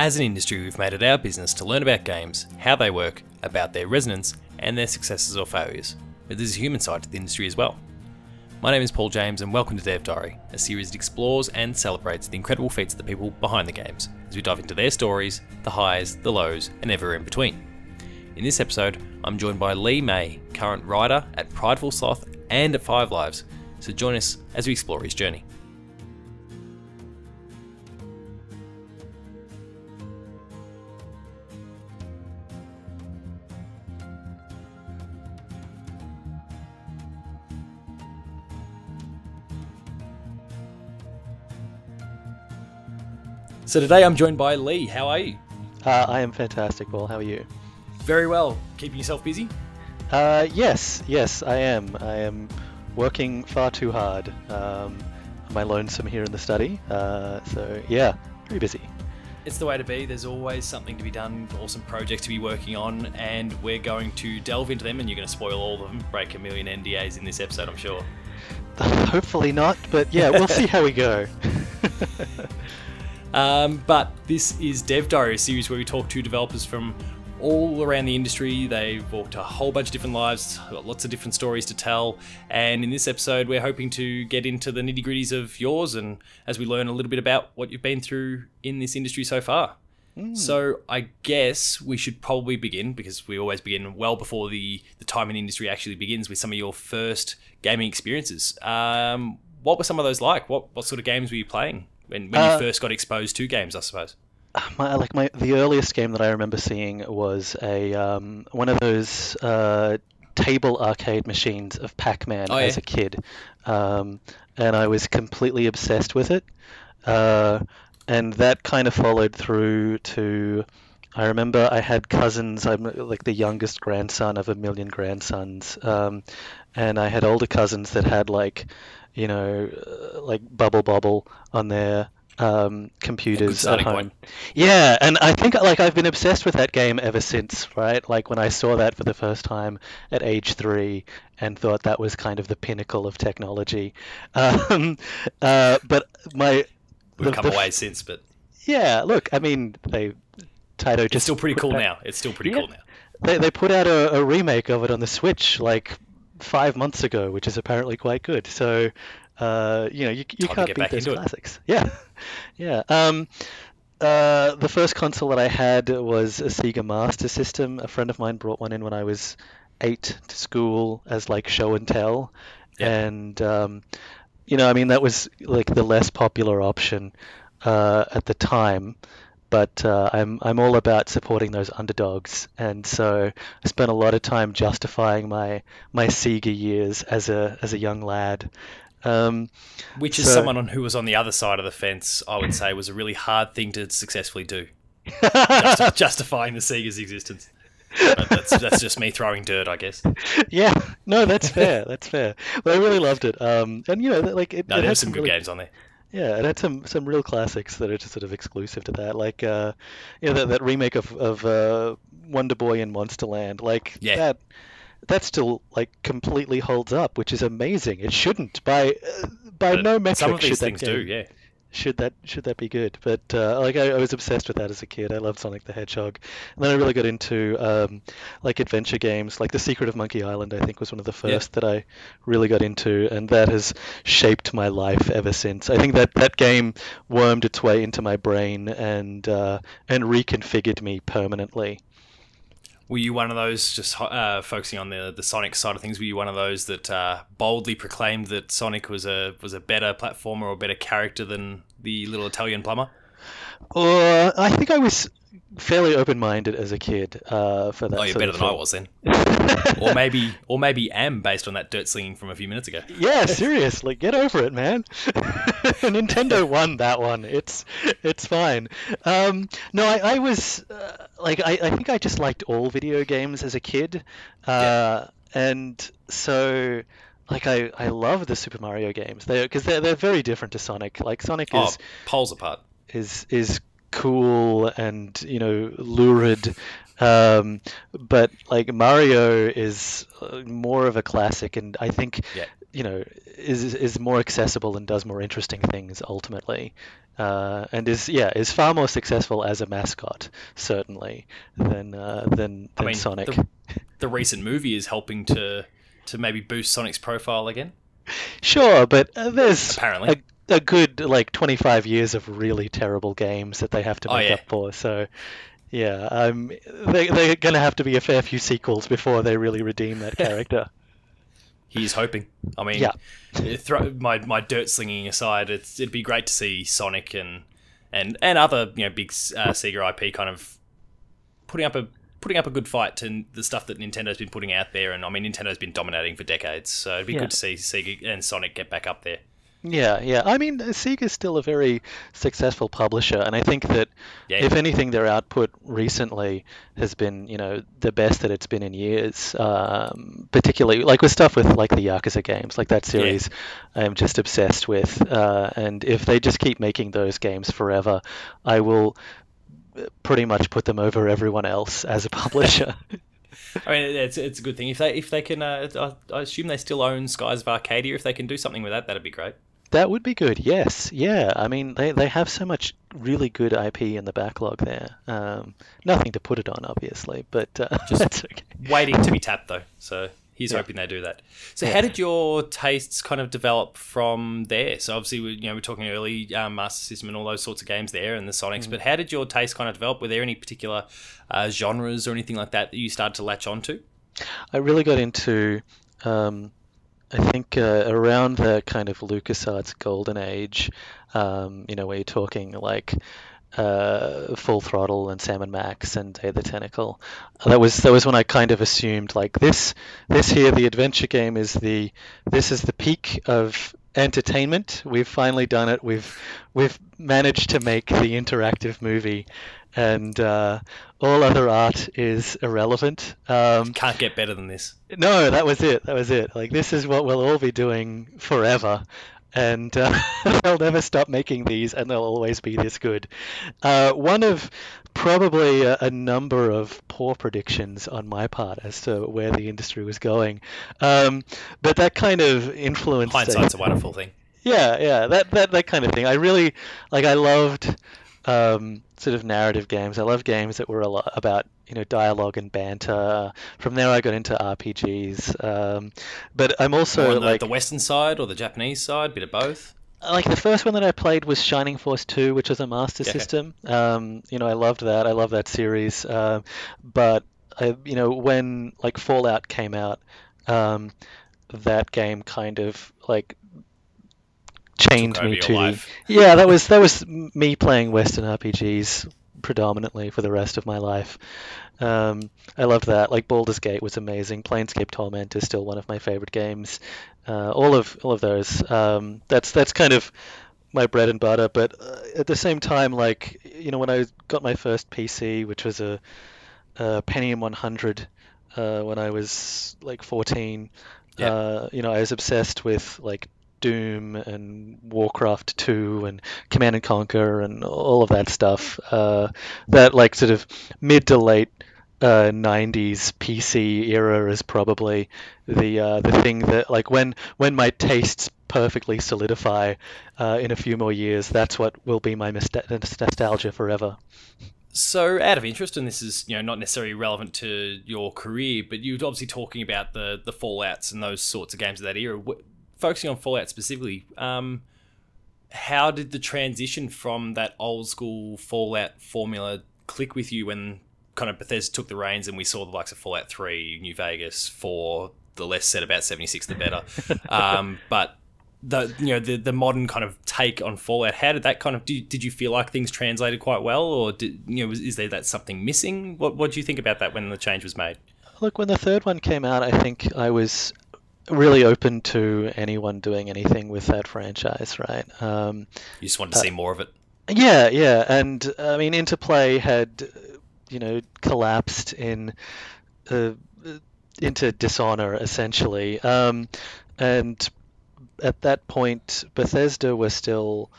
As an industry, we've made it our business to learn about games, how they work, about their resonance, and their successes or failures. But there's a human side to the industry as well. My name is Paul James and welcome to Dev Diary, a series that explores and celebrates the incredible feats of the people behind the games, as we dive into their stories, the highs, the lows, and everywhere in between. In this episode, I'm joined by Lee May, current writer at Prideful Sloth and at 5 Lives, so join us as we explore his journey. So today I'm joined by Lee. How are you? I am fantastic, Paul. How are you? Very well. Keeping yourself busy? Yes, I am. I am working far too hard. I'm lonesome here in the study, so yeah, pretty busy. It's the way to be. There's always something to be done, awesome projects to be working on, and we're going to delve into them, and you're going to spoil all of them, break a million NDAs in this episode, I'm sure. Hopefully not, but yeah, we'll see how we go. But this is Dev Diary, a series where we talk to developers from all around the industry. They've walked a whole bunch of different lives, got lots of different stories to tell. And in this episode, we're hoping to get into the nitty gritties of yours, and as we learn a little bit about what you've been through in this industry so far. So I guess we should probably begin, because we always begin well before the time in the industry actually begins, with some of your first gaming experiences. What were some of those like? What sort of games were you playing when you first got exposed to games, I suppose? The earliest game that I remember seeing was a one of those table arcade machines of Pac-Man as a kid, and I was completely obsessed with it, and that kind of followed through to, I remember I had cousins. I'm like the youngest grandson of a million grandsons, and I had older cousins that had like Bubble Bobble on their computers at home. Yeah, and I think I've been obsessed with that game ever since, right? Like when I saw that for the first time at age 3 and thought that was kind of the pinnacle of technology. But my... We've come away since, but... Yeah, look, I mean, Taito just... It's still pretty cool now. They put out a remake of it on the Switch, 5 months ago, which is apparently quite good. So, you can't beat those classics. Yeah. The first console that I had was a Sega Master System. A friend of mine brought one in when I was 8 to school as show and tell. Yeah. And, that was the less popular option at the time. But I'm all about supporting those underdogs, and so I spent a lot of time justifying my Sega years as a young lad. Which is someone who was on the other side of the fence, I would say, was a really hard thing to successfully do. Justifying the Sega's existence. But that's just me throwing dirt, I guess. Yeah, no, that's fair. But I really loved it. There's some good games on there. Yeah, it had some real classics that are just sort of exclusive to that, that remake of Wonderboy in Monsterland, that still completely holds up, which is amazing. It shouldn't by no metric. Some of these things do, yeah. Should that be good? But I was obsessed with that as a kid. I loved Sonic the Hedgehog, and then I really got into adventure games. Like The Secret of Monkey Island, I think, was one of the first that I really got into, and that has shaped my life ever since. I think that game wormed its way into my brain and reconfigured me permanently. Were you one of those, just focusing on the Sonic side of things, were you one of those that boldly proclaimed that Sonic was a better platformer or better character than the little Italian plumber? I think I was fairly open-minded as a kid for that. Oh, you're better than I was then. Or maybe am, based on that dirt slinging from a few minutes ago. Yeah, seriously, get over it, man. Nintendo won that one. It's fine. No, I was I think I just liked all video games as a kid, and so. I love the Super Mario games because they're very different to Sonic. Like Sonic is poles apart. Is cool and lurid, but Mario is more of a classic, and I think you know, is more accessible and does more interesting things ultimately, and is far more successful as a mascot certainly than Sonic. The recent movie is helping to maybe boost Sonic's profile again. Sure, but there's apparently a good 25 years of really terrible games that they have to make up for. So yeah, they're going to have to be a fair few sequels before they really redeem that character. He's hoping. I mean, my dirt slinging aside, it'd be great to see Sonic and other big Sega IP kind of putting up a good fight to the stuff that Nintendo's been putting out there. And I mean, Nintendo's been dominating for decades, so it'd be good to see Sega and Sonic get back up there. Yeah. I mean, Sega's still a very successful publisher, and I think that if anything, their output recently has been, the best that it's been in years. Particularly, with stuff with the Yakuza games, that series, I am just obsessed with. And if they just keep making those games forever, I will pretty much put them over everyone else as a publisher. I mean, it's a good thing if they can. I assume they still own Skies of Arcadia. If they can do something with that, that'd be great. That would be good. Yes, yeah. I mean, they have so much really good IP in the backlog there. Nothing to put it on, obviously, but just that's okay. Waiting to be tapped though. So he's hoping they do that. So how did your tastes kind of develop from there? So obviously, we're talking early Master System and all those sorts of games there, and the Sonics. Mm. But how did your taste kind of develop? Were there any particular genres or anything like that you started to latch onto? I really got into, I think, around the kind of LucasArts Golden Age. Where you're talking Full Throttle and Sam and Max and Day of the Tentacle. That was when I kind of assumed this here, the adventure game is the peak of entertainment. We've finally done it. We've managed to make the interactive movie, and all other art is irrelevant. Can't get better than this. No, that was it. This is what we'll all be doing forever. And they'll never stop making these, and they'll always be this good. One of probably a number of poor predictions on my part as to where the industry was going. But that kind of influenced... Hindsight's a wonderful thing. Yeah, that kind of thing. I really... I loved... sort of narrative games. I love games that were a lot about, dialogue and banter. From there, I got into RPGs. But I'm also the Western side or the Japanese side, bit of both. The first one that I played was Shining Force 2, which was a Master System. I loved that. I love that series. But I, when Fallout came out, that game kind of chained me to life. Yeah, that was me playing Western RPGs predominantly for the rest of my life. I loved that. Baldur's Gate was amazing. Planescape Torment is still one of my favorite games. All of those. That's kind of my bread and butter. But at the same time, when I got my first PC, which was a Pentium 100, when I was 14, I was obsessed with Doom and Warcraft 2 and Command and Conquer and all of that stuff. That sort of mid to late 90s PC era is probably the thing that when my tastes perfectly solidify in a few more years, that's what will be my nostalgia forever. So, out of interest, and this is not necessarily relevant to your career, but you're obviously talking about the Fallouts and those sorts of games of that era. Focusing on Fallout specifically, how did the transition from that old school Fallout formula click with you when kind of Bethesda took the reins and we saw the likes of Fallout 3, New Vegas, 4, the less said about 76, the better. But the modern kind of take on Fallout, how did that kind of did you feel like things translated quite well, or is there that something missing? What do you think about that when the change was made? Look, when the third one came out, I think I was really open to anyone doing anything with that franchise, right? You just wanted to see more of it. Yeah. And I mean, Interplay had, collapsed into Dishonor, essentially. And at that point, Bethesda was still,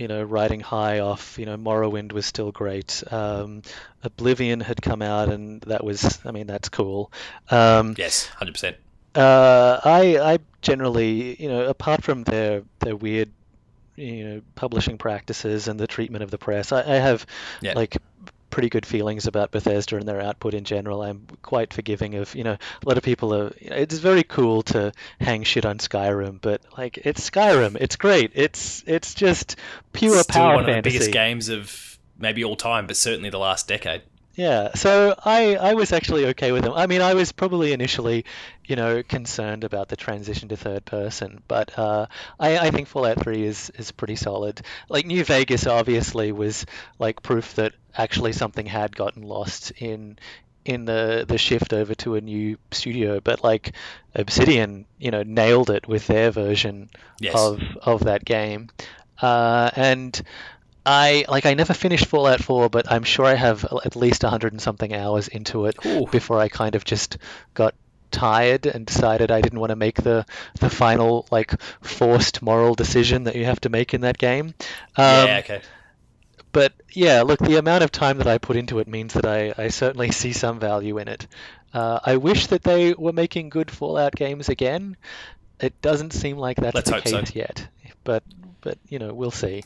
riding high off, Morrowind was still great. Oblivion had come out, and that's cool. Yes, 100%. I generally, apart from their weird, publishing practices and the treatment of the press, I have pretty good feelings about Bethesda and their output in general. I'm quite forgiving of, a lot of people are, it's very cool to hang shit on Skyrim, but it's Skyrim. It's great. It's just pure still power fantasy. It's one of the biggest games of maybe all time, but certainly the last decade. Yeah, so I was actually okay with them. I mean, I was probably initially, concerned about the transition to third person, but I think Fallout 3 is pretty solid. New Vegas obviously was proof that actually something had gotten lost in the shift over to a new studio, but Obsidian, nailed it with their version of that game, and. I never finished Fallout 4, but I'm sure I have at least 100 and something hours into it before I kind of just got tired and decided I didn't want to make the final forced moral decision that you have to make in that game. Okay. But the amount of time that I put into it means that I certainly see some value in it. I wish that they were making good Fallout games again. It doesn't seem like that's the case yet, but we'll see.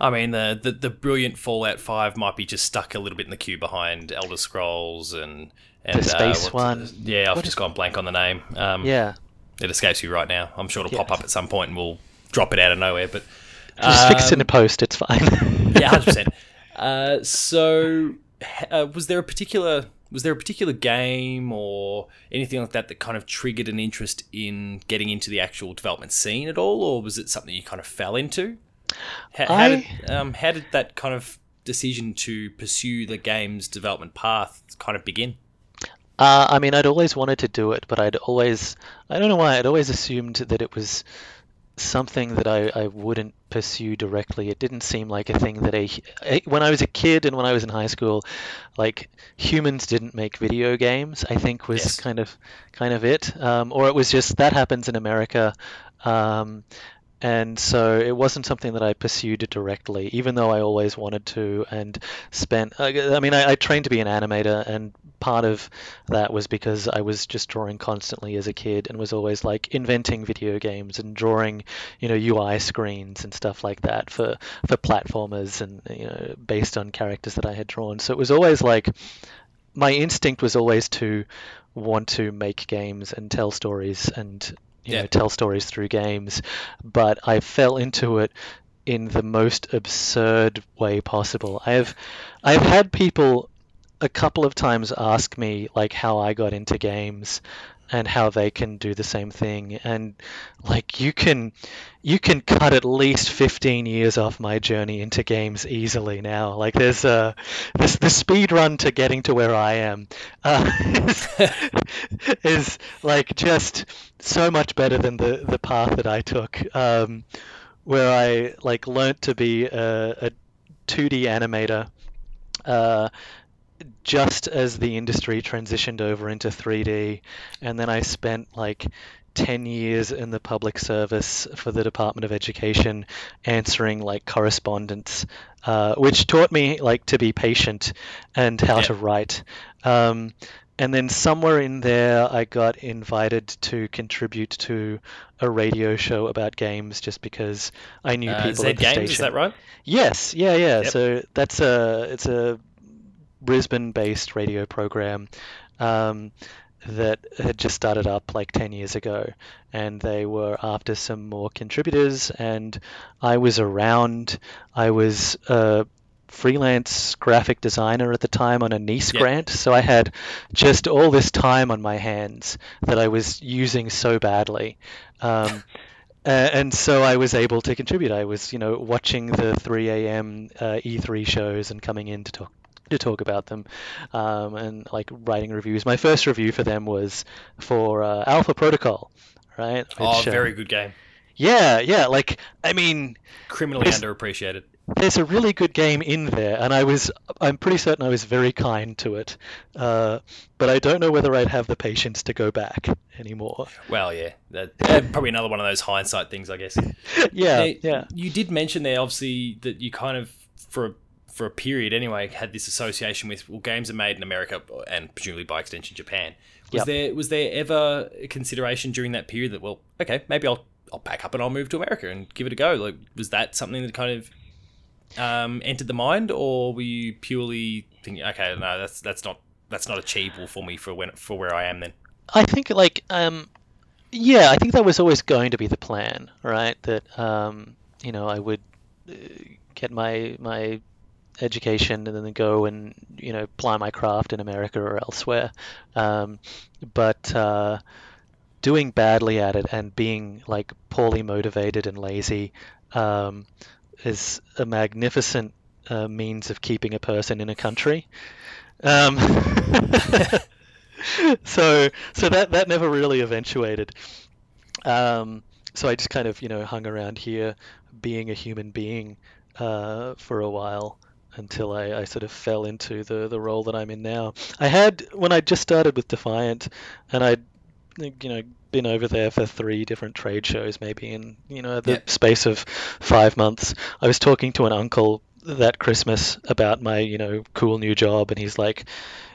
I mean, the brilliant Fallout 5 might be just stuck a little bit in the queue behind Elder Scrolls and the space one. Yeah, I've just gone blank on the name. It escapes you right now. I'm sure it'll pop up at some point and we'll drop it out of nowhere. But just fix it in a post. It's fine. 100%. Was there a particular game or anything like that kind of triggered an interest in getting into the actual development scene at all, or was it something you kind of fell into? How did that kind of decision to pursue the game's development path kind of begin? I mean, I'd always wanted to do it, but I don't know why, I'd always assumed that it was something that I wouldn't pursue directly. It didn't seem like a thing that when I was a kid and when I was in high school, humans didn't make video games, I think was kind of it. Or it was just, that happens in America. And so it wasn't something that I pursued directly, even though I always wanted to and spent... I mean, I trained to be an animator, and part of that was because I was just drawing constantly as a kid and was always, inventing video games and drawing, UI screens and stuff like that for platformers and, based on characters that I had drawn. So it was always, my instinct was always to want to make games and tell stories and... tell stories through games, but I fell into it in the most absurd way possible. I've had people a couple of times ask me how I got into games and how they can do the same thing, and you can cut at least 15 years off my journey into games easily now. There's the speed run to getting to where I am is just so much better than the path that I took, where I learnt to be a 2D animator just as the industry transitioned over into 3D, and then I spent 10 years in the public service for the Department of Education answering correspondence, which taught me to be patient and how to write. And then somewhere in there, I got invited to contribute to a radio show about games just because I knew people at the station. Is that right? Yes. Yeah. Yep. So that's it's a Brisbane-based radio program that had just started up 10 years ago, and they were after some more contributors, and I was around. I was a freelance graphic designer at the time on a niche grant, so I had just all this time on my hands that I was using so badly. And so I was able to contribute. I was, watching the 3 a.m. E3 shows and coming in to talk about them, and writing reviews. My first review for them was for Alpha Protocol, right? Which, very good game. Yeah. Criminally underappreciated. There's a really good game in there, and I'm pretty certain I was very kind to it, but I don't know whether I'd have the patience to go back anymore. Well, yeah, that's probably another one of those hindsight things, I guess. Yeah, now, yeah. You did mention there, obviously, that you kind of for. for a period anyway, had this association with, well, games are made in America and presumably by extension Japan. Was there ever a consideration during that period that, well, okay, maybe I'll pack up and I'll move to America and give it a go? Like, was that something that kind of entered the mind, or were you purely thinking, okay, no, that's not achievable for me for where I am then? I think I think that was always going to be the plan, right? That I would get my education and then go and ply my craft in America or elsewhere. But doing badly at it and being like poorly motivated and lazy is a magnificent means of keeping a person in a country. So that never really eventuated. So I just kind of hung around here being a human being for a while until I sort of fell into the role that I'm in now. I had, when I just started with Defiant, and I'd been over there for 3 different trade shows maybe in the space of 5 months. I was talking to an uncle that Christmas about my cool new job, and he's like,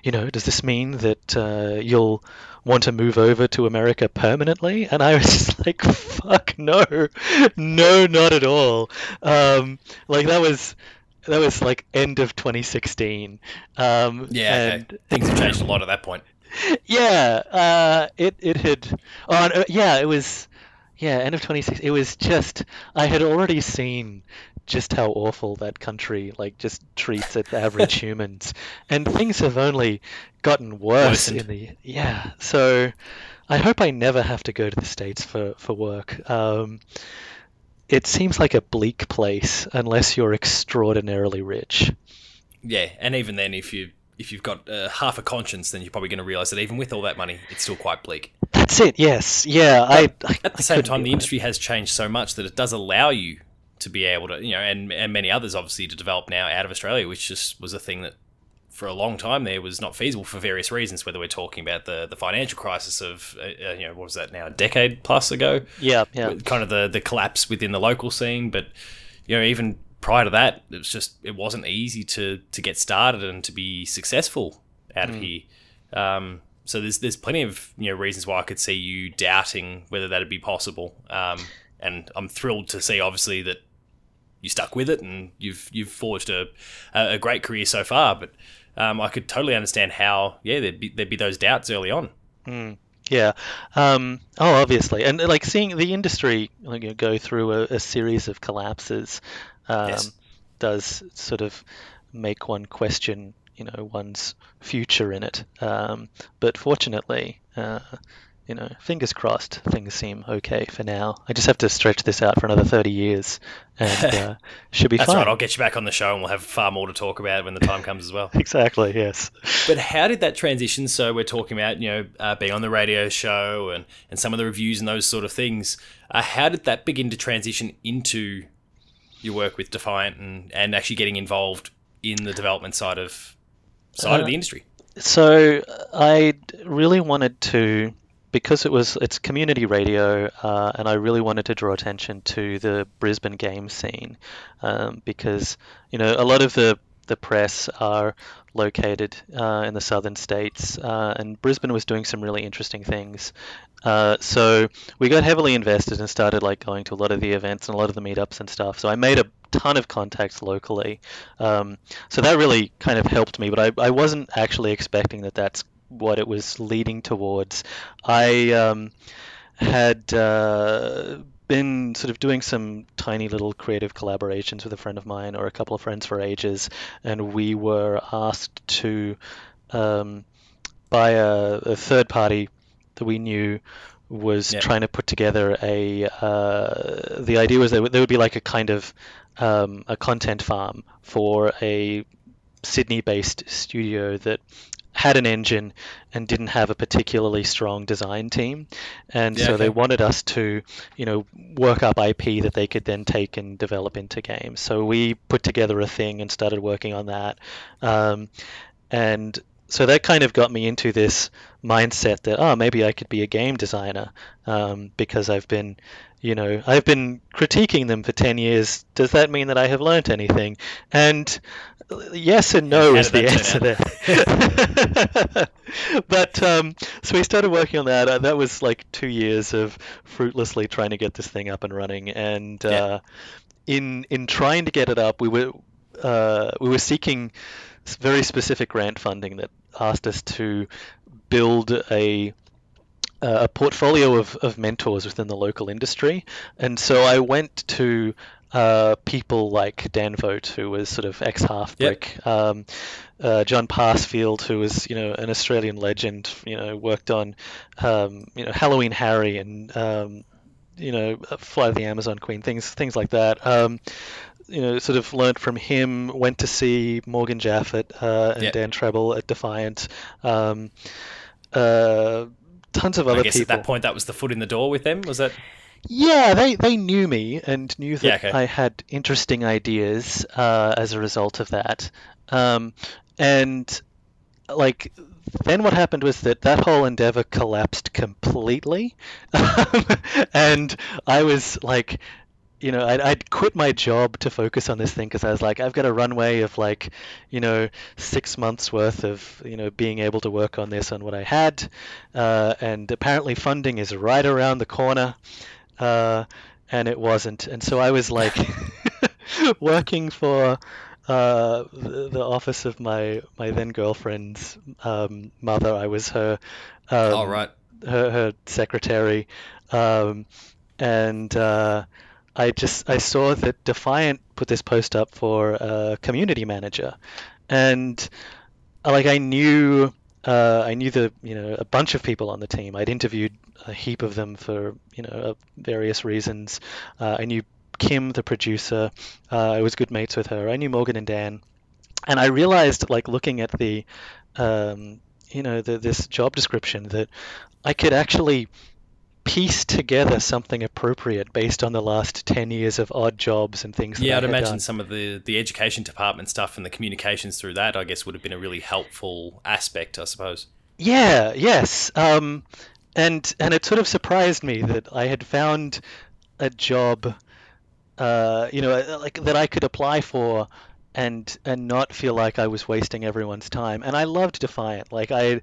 does this mean that you'll want to move over to America permanently? And I was just like, fuck no, not at all. That was like end of 2016. Things have changed a lot at that point. End of 2016. It was just, I had already seen just how awful that country just treats its average humans, and things have only gotten worse in the so I hope I never have to go to the States for work. It seems like a bleak place unless you're extraordinarily rich. And even then, if you've got half a conscience, then you're probably going to realize that even with all that money, it's still quite bleak. That's it. Yes. Yeah. At the same time, the industry has changed so much that it does allow you to be able to, and many others obviously, to develop now out of Australia, which just was a thing that for a long time there was not feasible for various reasons, whether we're talking about the financial crisis of, what was that now, a decade plus ago? Yeah. Kind of the collapse within the local scene. But, even prior to that, it wasn't easy to get started and to be successful out of here. So there's plenty of reasons why I could see you doubting whether that'd be possible. And I'm thrilled to see, obviously, that you stuck with it and you've forged a great career so far. But I could totally understand how there'd be those doubts early on. Obviously, and seeing the industry go through a series of collapses does sort of make one question one's future in it. But fortunately, fingers crossed, things seem okay for now. I just have to stretch this out for another 30 years and should be fine. That's right, I'll get you back on the show and we'll have far more to talk about when the time comes as well. Exactly, yes. But how did that transition? So we're talking about, being on the radio show and some of the reviews and those sort of things. How did that begin to transition into your work with Defiant and actually getting involved in the development side of the industry? So I really wanted to, because it's community radio, and I really wanted to draw attention to the Brisbane game scene, because a lot of the press are located in the southern states, and Brisbane was doing some really interesting things. So we got heavily invested and started going to a lot of the events and a lot of the meetups and stuff. So I made a ton of contacts locally. So that really kind of helped me, but I wasn't actually expecting that that's what it was leading towards. I had been sort of doing some tiny little creative collaborations with a friend of mine or a couple of friends for ages, and we were asked to by a third party that we knew was trying to put together the idea was there would be a kind of a content farm for a Sydney-based studio that had an engine and didn't have a particularly strong design team, and they wanted us to work up IP that they could then take and develop into games. So we put together a thing and started working on that, and so that kind of got me into this mindset that maybe I could be a game designer, because I've been You know, I've been critiquing them for 10 years. Does that mean that I have learnt anything? And yes and no is the answer there. But so we started working on that. That was like 2 years of fruitlessly trying to get this thing up and running. And in trying to get it up, we were seeking very specific grant funding that asked us to build a portfolio of mentors within the local industry. And so I went to people like Dan Vogt, who was sort of ex-Halfbrick, John Passfield, who was, you know, an Australian legend, you know, worked on, you know, Halloween Harry and, you know, Fly the Amazon Queen, things like that. You know, sort of learned from him, went to see Morgan Jafford and Dan Treble at Defiant, tons of other people. I guess people. At that point, that was the foot in the door with them, was it? Yeah, they knew me and knew that I had interesting ideas as a result of that. And like, then what happened was that whole endeavor collapsed completely. And I was like, you know, I'd quit my job to focus on this thing because I was like, I've got a runway of like, you know, 6 months worth of, you know, being able to work on this on what I had. And apparently funding is right around the corner. And it wasn't. And so I was like working for the office of my then girlfriend's mother. I was her, her secretary. I saw that Defiant put this post up for a community manager, and like I knew the, you know, a bunch of people on the team. I'd interviewed a heap of them for, you know, various reasons. I knew Kim, the producer. I was good mates with her. I knew Morgan and Dan, and I realized, like, looking at the, you know, this job description, that I could actually piece together something appropriate based on the last 10 years of odd jobs and things. Yeah, I'd imagine some of the education department stuff and the communications through that, I guess, would have been a really helpful aspect, I suppose. Yeah, yes. And it sort of surprised me that I had found a job, you know, like that I could apply for and not feel like I was wasting everyone's time. And I loved Defiant. Like, I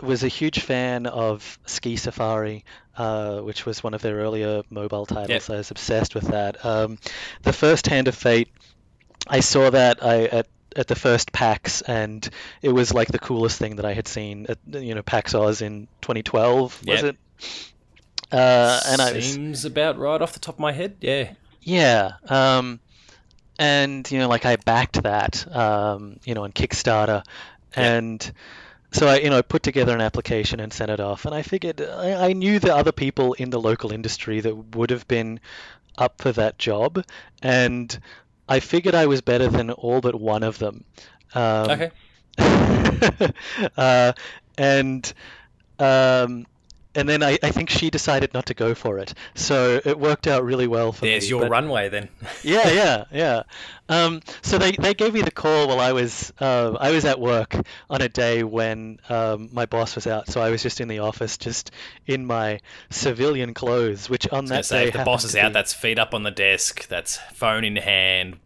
was a huge fan of Ski Safari, which was one of their earlier mobile titles. Yep. I was obsessed with that. The first Hand of Fate, I saw that at the first PAX, and it was like the coolest thing that I had seen at, you know, PAX Oz in 2012, was it? Seems about right off the top of my head, yeah. Yeah. And, you know, like, I backed that, you know, on Kickstarter, and so I, you know, put together an application and sent it off, and I figured I knew the other people in the local industry that would have been up for that job, and I figured I was better than all but one of them. And then I think she decided not to go for it, so it worked out really well for me. There's your runway then. Yeah. So they gave me the call while I was at work on a day when my boss was out, so I was just in the office, just in my civilian clothes, which on that day, if the boss is out, that's feet up on the desk, that's phone in hand.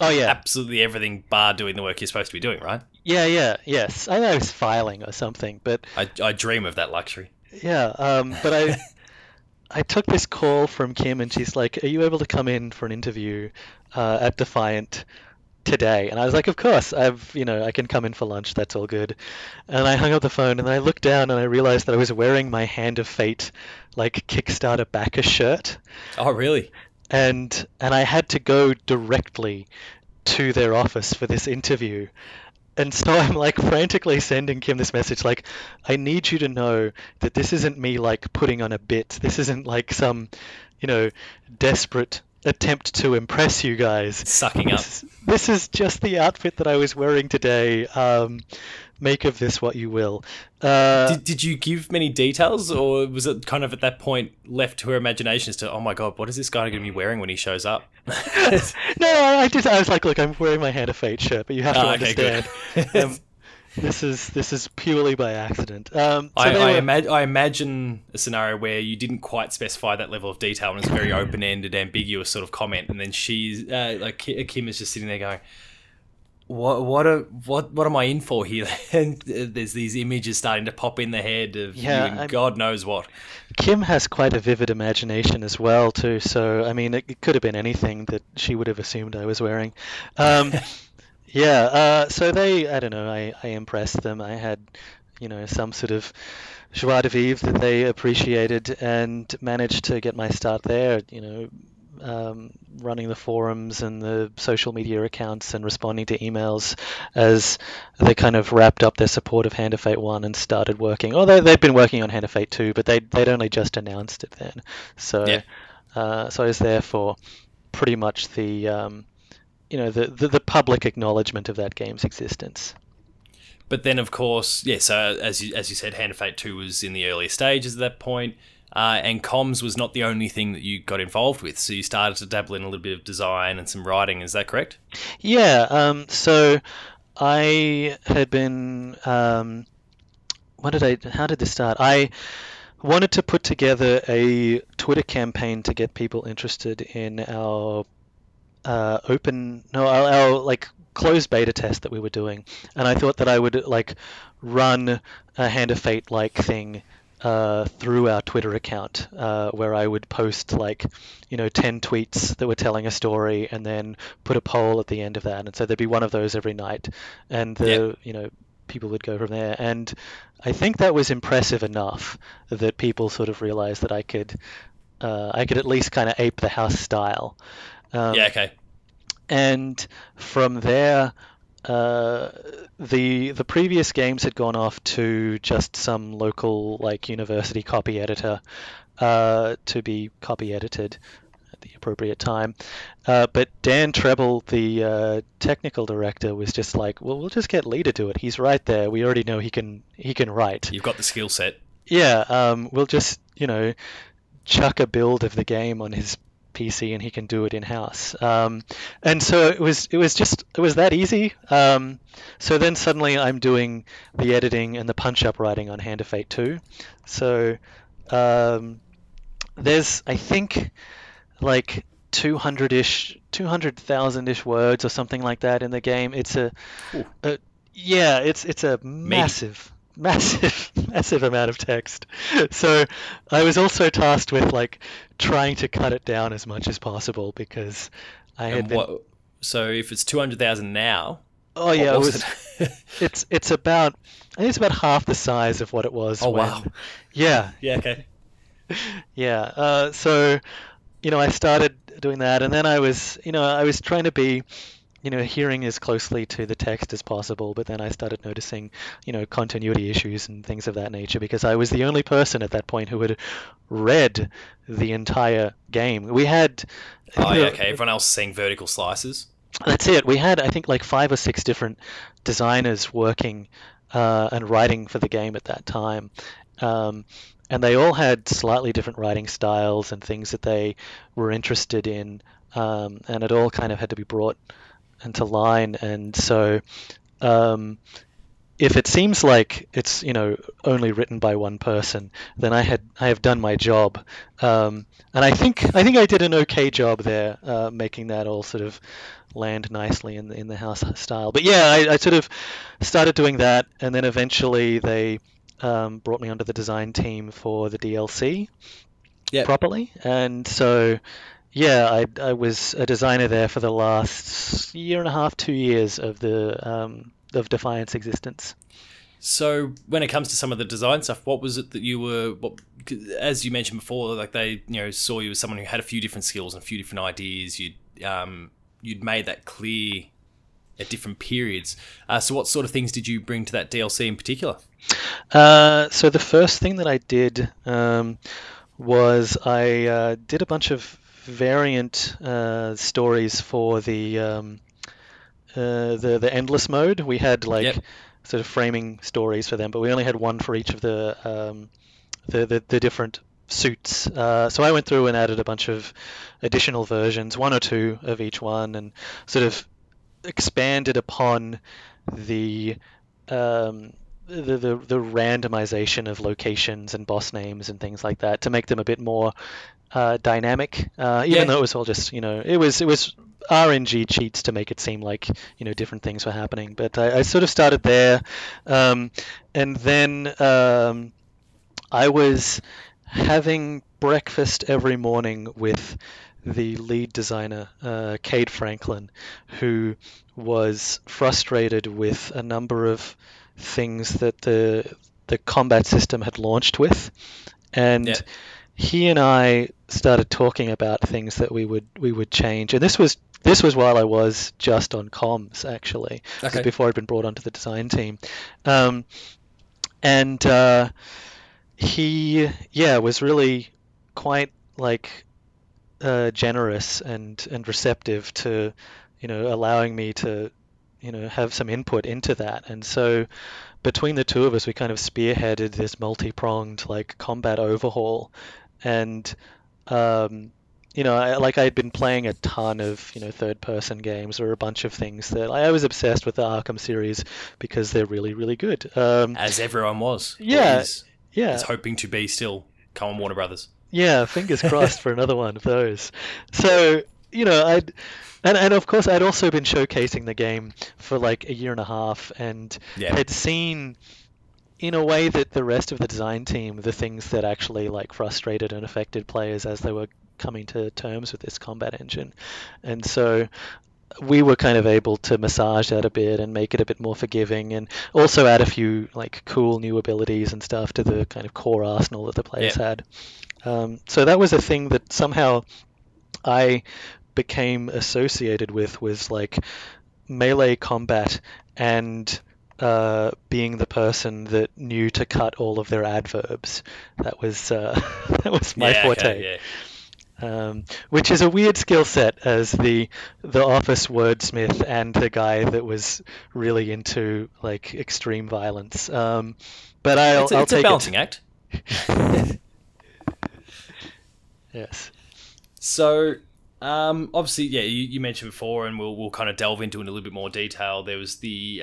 Oh yeah, absolutely everything bar doing the work you're supposed to be doing, right? Yes. I know I was filing or something, but I dream of that luxury. Yeah, but I took this call from Kim, and she's like, "Are you able to come in for an interview at Defiant today?" And I was like, "Of course, I can come in for lunch. That's all good." And I hung up the phone, and I looked down, and I realized that I was wearing my Hand of Fate, like, Kickstarter backer shirt. Oh, really? And I had to go directly to their office for this interview. And so I'm, like, frantically sending Kim this message, like, I need you to know that this isn't me, like, putting on a bit. This isn't, like, some, you know, desperate attempt to impress you guys. Sucking up. This is just the outfit that I was wearing today. Make of this what you will. Did you give many details, or was it kind of at that point left to her imagination as to, oh my god, what is this guy going to be wearing when he shows up? No, I was like, look, I'm wearing my Hand of Fate shirt, but you have to understand. This is purely by accident. I imagine a scenario where you didn't quite specify that level of detail, and it's a very open-ended, ambiguous sort of comment. And then she's Kim is just sitting there going, "What am I in for here?" And there's these images starting to pop in the head of you and God knows what. Kim has quite a vivid imagination as well, too. So I mean, it could have been anything that she would have assumed I was wearing. Yeah, so they, I don't know, I impressed them. I had, some sort of joie de vivre that they appreciated and managed to get my start there, running the forums and the social media accounts and responding to emails as they kind of wrapped up their support of Hand of Fate 1 and started working. Although they'd been working on Hand of Fate 2, but they'd only just announced it then. So, so I was there for pretty much the... the public acknowledgement of that game's existence. But then, of course, so as you said, Hand of Fate 2 was in the early stages at that point, and comms was not the only thing that you got involved with, so you started to dabble in a little bit of design and some writing, is that correct? Yeah, so I had been... how did this start? I wanted to put together a Twitter campaign to get people interested in our... our like closed beta test that we were doing, and I thought that I would like run a Hand of Fate like thing through our Twitter account, where I would post 10 tweets that were telling a story, and then put a poll at the end of that, and so there'd be one of those every night, and people would go from there. And I think that was impressive enough that people sort of realized that I could at least kind of ape the house style. Okay. And from there, the previous games had gone off to just some local university copy editor to be copy edited at the appropriate time. But Dan Treble, the technical director, was just like, "Well, we'll just get Lee to do it. He's right there. We already know he can write. You've got the skill set." Yeah. We'll just chuck a build of the game on his PC and he can do it in-house, and so it was that easy. So then suddenly I'm doing the editing and the punch-up writing on Hand of Fate 2. So there's, I think, 200,000-ish words or something like that in the game. It's a massive amount of text. So I was also tasked with trying to cut it down as much as possible, because I had so if it's 200,000 now, it's about, I think it's about half the size of what it was. So I started doing that, and then I was trying to be hearing as closely to the text as possible, but then I started noticing, continuity issues and things of that nature, because I was the only person at that point who had read the entire game. We had... everyone else seeing vertical slices? That's it. We had, I think, 5 or 6 different designers working and writing for the game at that time. And they all had slightly different writing styles and things that they were interested in, and it all kind of had to be brought... into line. And so if it seems like it's only written by one person, then I have done my job, and I think I did an okay job there, making that all sort of land nicely in the house style. But I sort of started doing that, and then eventually they brought me onto the design team for the DLC properly, and so I was a designer there for the last year and a half, 2 years of the of Defiant's existence. So when it comes to some of the design stuff, what was it that you were? As you mentioned before, they saw you as someone who had a few different skills and a few different ideas. You'd made that clear at different periods. So what sort of things did you bring to that DLC in particular? So the first thing that I did was I did a bunch of variant stories for the endless mode. We had sort of framing stories for them, but we only had one for each of the different suits. So I went through and added a bunch of additional versions, 1 or 2 of each one, and sort of expanded upon the the randomization of locations and boss names and things like that to make them a bit more dynamic. Even though it was all just, you know, it was RNG cheats to make it seem like, you know, different things were happening. But I sort of started there, and then I was having breakfast every morning with the lead designer, Cade Franklin, who was frustrated with a number of things that the combat system had launched with, and he and I started talking about things that we would change. And this was while I was just on comms, actually, okay, before I'd been brought onto the design team, and he was really quite like generous and receptive to, you know, allowing me to, you know, have some input into that. And so between the two of us, we kind of spearheaded this multi-pronged like combat overhaul. And you know, I had been playing a ton of, you know, third-person games or a bunch of things that I was obsessed with the Arkham series because they're really, really good. As everyone was. Yeah, is hoping to be still. Come on, Warner Brothers. Yeah, fingers crossed for another one of those. So, you know, And of course, I'd also been showcasing the game for like a year and a half, and had seen, in a way that the rest of the design team, the things that actually like frustrated and affected players as they were coming to terms with this combat engine. And so we were kind of able to massage that a bit and make it a bit more forgiving, and also add a few like cool new abilities and stuff to the kind of core arsenal that the players had. So that was a thing that somehow I became associated with, was like melee combat and being the person that knew to cut all of their adverbs. That was my forte. Which is a weird skill set as the office wordsmith and the guy that was really into like extreme violence. But I'll take it. It's a balancing act. Yes. So. Obviously, you mentioned before, and we'll kind of delve into it in a little bit more detail. There was the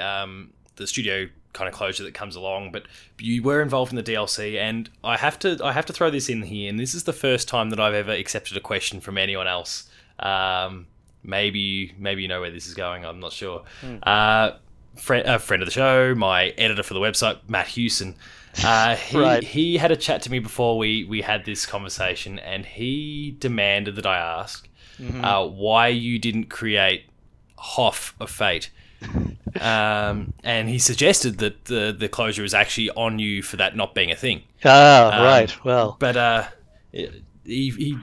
studio kind of closure that comes along, but you were involved in the DLC, and I have to throw this in here, and this is the first time that I've ever accepted a question from anyone else. Maybe you know where this is going. I'm not sure. A friend of the show, my editor for the website, Matt Hewson. He had a chat to me before we had this conversation, and he demanded that I ask. Mm-hmm. Why you didn't create Hand of Fate. And he suggested that the closure was actually on you for that not being a thing. He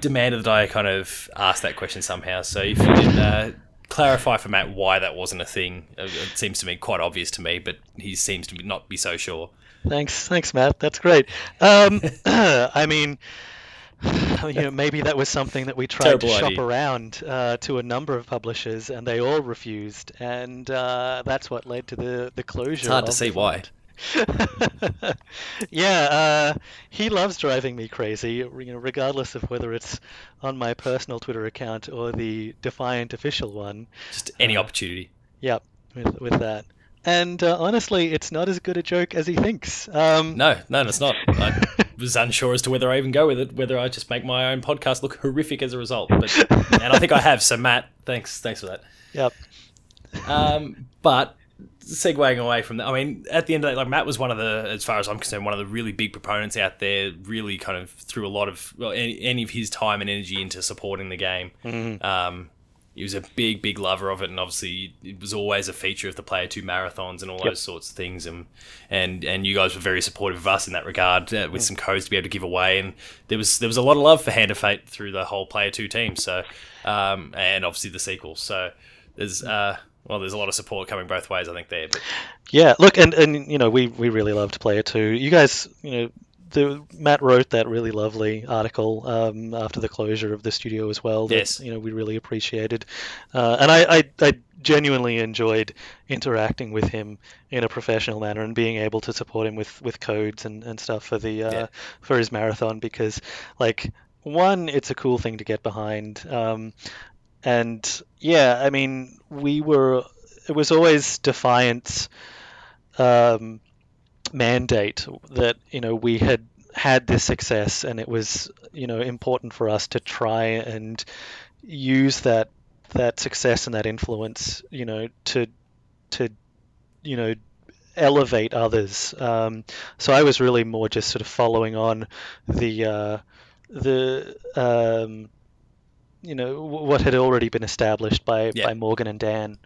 demanded that I kind of ask that question somehow. So if you did clarify for Matt why that wasn't a thing, it seems to me quite obvious to me, but he seems to not be so sure. Thanks, Matt. That's great. You know, maybe that was something that we tried to shop around to a number of publishers, and they all refused, and that's what led to the closure. It's hard to see why. He loves driving me crazy, you know, regardless of whether it's on my personal Twitter account or the Defiant official one. Just any opportunity. With that. And honestly, it's not as good a joke as he thinks. No, it's not. I was unsure as to whether I even go with it, whether I just make my own podcast look horrific as a result. But, and I think I have. So, Matt, thanks for that. Yep. But segueing away from that, I mean, at the end of the day, like, Matt was one of the, as far as I'm concerned, one of the really big proponents out there. Really, kind of threw a lot of any of his time and energy into supporting the game. Mm-hmm. He was a big, big lover of it, and obviously it was always a feature of the Player Two marathons and all those sorts of things. And you guys were very supportive of us in that regard, with some codes to be able to give away. And there was a lot of love for Hand of Fate through the whole Player Two team. So, and obviously the sequel. So there's a lot of support coming both ways, I think, there. But yeah, look, and you know, we really loved Player Two. You guys, you know. Matt wrote that really lovely article after the closure of the studio as well. That, yes, you know, we really appreciated, and I genuinely enjoyed interacting with him in a professional manner and being able to support him with codes and stuff for the for his marathon, because, like, one, it's a cool thing to get behind, and it was always Defiant's mandate that, you know, we had had this success and it was, you know, important for us to try and use that success and that influence, you know, to you know, elevate others. So I was really more just sort of following on the you know, what had already been established by Morgan and Dan.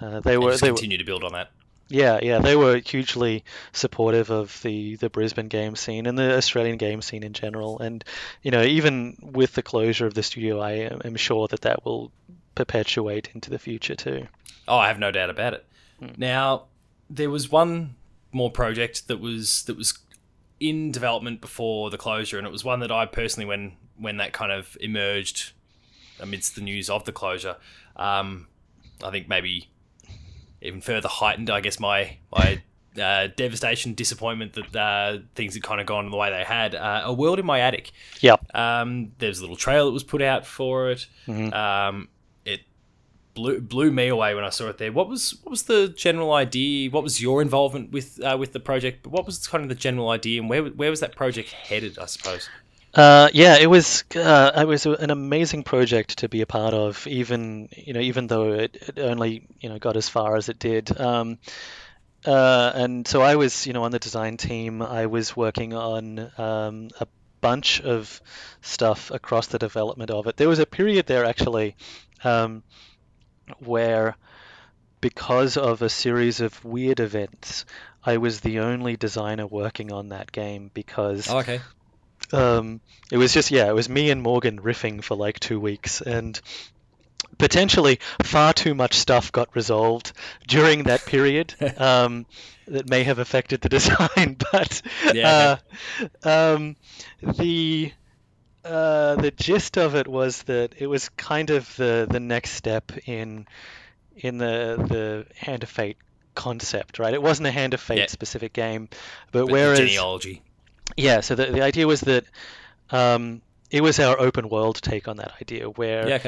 They continue to build on that. Yeah, they were hugely supportive of the Brisbane game scene and the Australian game scene in general. And, you know, even with the closure of the studio, I am sure that will perpetuate into the future too. Oh, I have no doubt about it. Mm. Now, there was one more project that was in development before the closure, and it was one that I personally, when that kind of emerged amidst the news of the closure, I think maybe even further heightened, I guess, my devastation, disappointment that things had kind of gone the way they had. A World in My Attic. Yeah. There's a little trailer that was put out for it. Mm-hmm. It blew me away when I saw it there. What was the general idea? What was your involvement with the project? But what was kind of the general idea, and where was that project headed, I suppose? It was an amazing project to be a part of, even though it only, you know, got as far as it did. And so I was, you know, on the design team. I was working on a bunch of stuff across the development of it. There was a period there actually where, because of a series of weird events, I was the only designer working on that game because... Oh, okay. It was just, it was me and Morgan riffing for like 2 weeks, and potentially far too much stuff got resolved during that period that may have affected the design. But the gist of it was that it was kind of the next step in the Hand of Fate concept, right? It wasn't a Hand of Fate specific game, but whereas the genealogy. Yeah, so the idea was that it was our open world take on that idea, where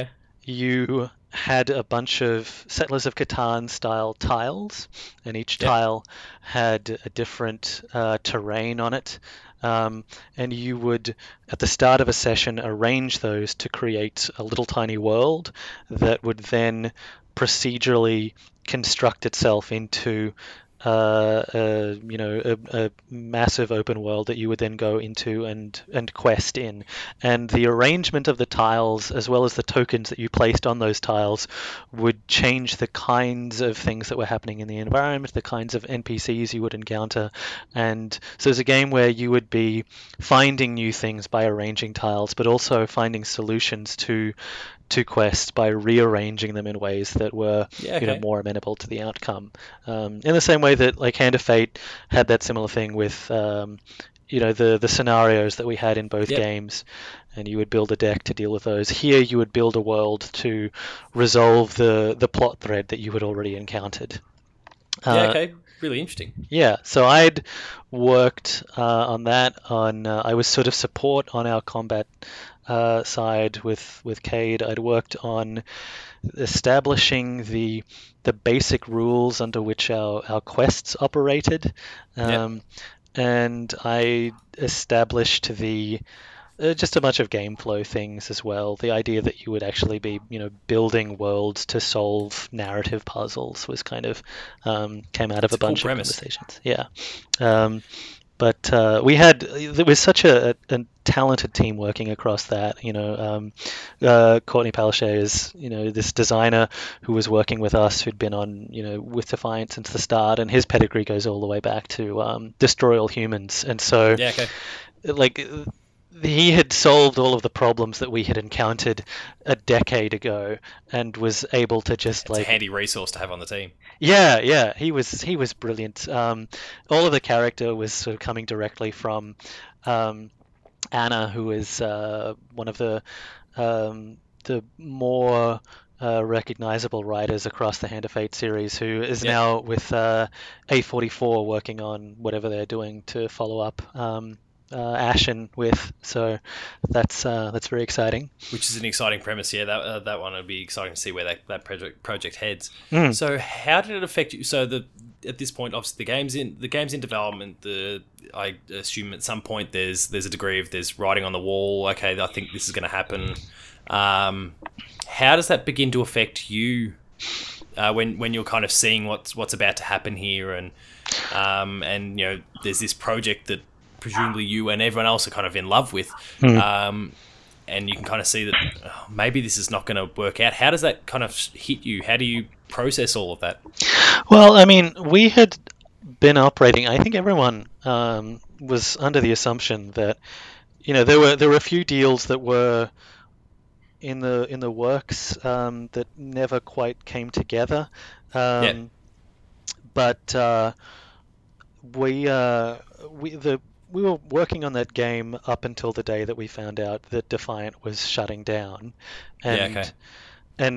you had a bunch of Settlers of Catan style tiles, and each tile had a different terrain on it, and you would, at the start of a session, arrange those to create a little tiny world that would then procedurally construct itself into a massive open world that you would then go into and quest in. And the arrangement of the tiles, as well as the tokens that you placed on those tiles, would change the kinds of things that were happening in the environment, the kinds of NPCs you would encounter. And so it's a game where you would be finding new things by arranging tiles, but also finding solutions to quests by rearranging them in ways that were more amenable to the outcome, in the same way that like Hand of Fate had that similar thing with the scenarios that we had in both games, and you would build a deck to deal with those. Here you would build a world to resolve the plot thread that you had already encountered. Really interesting. Yeah, so I'd worked on that. I was sort of support on our combat side with Cade. I'd worked on establishing the basic rules under which our quests operated, and I established just a bunch of game flow things as well. The idea that you would actually be, you know, building worlds to solve narrative puzzles was kind of came out of a bunch of conversations. Yeah. But we had, there was such a talented team working across that. You know, Courtney Palaszczuk is, you know, this designer who was working with us, who'd been on, you know, with Defiant since the start, and his pedigree goes all the way back to Destroy All Humans. And so, he had solved all of the problems that we had encountered a decade ago, and was able to just it's a handy resource to have on the team. Yeah, he was brilliant. All of the character was sort of coming directly from Anna, who is one of the more recognizable writers across the Hand of Fate series, who is now with A44 working on whatever they're doing to follow up Ashen with, so that's very exciting. Which is an exciting premise, yeah. That one would be exciting to see where that project heads. Mm. So how did it affect you? So the at this point, obviously, the game's in development. I assume at some point there's a degree of there's writing on the wall. Okay, I think this is going to happen. How does that begin to affect you when you're kind of seeing what's about to happen here, and you know there's this project that presumably you and everyone else are kind of in love with, and you can kind of see that maybe this is not going to work out. How does that kind of hit you? How do you process all of that? Well, I mean, we had been operating. I think everyone was under the assumption that, you know, there were a few deals that were in the works that never quite came together. But we were working on that game up until the day that we found out that Defiant was shutting down, and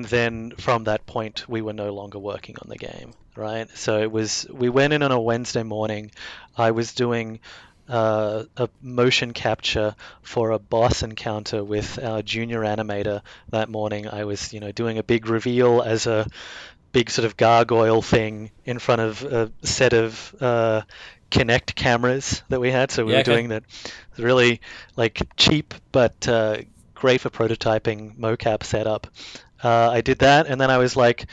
then from that point we were no longer working on the game, right? So it was, we went in on a Wednesday morning. I was doing a motion capture for a boss encounter with our junior animator that morning. I was, you know, doing a big reveal as a big sort of gargoyle thing in front of a set of Kinect cameras that we had. So we were doing that really like cheap but great for prototyping mocap setup. I did that, and then I was like,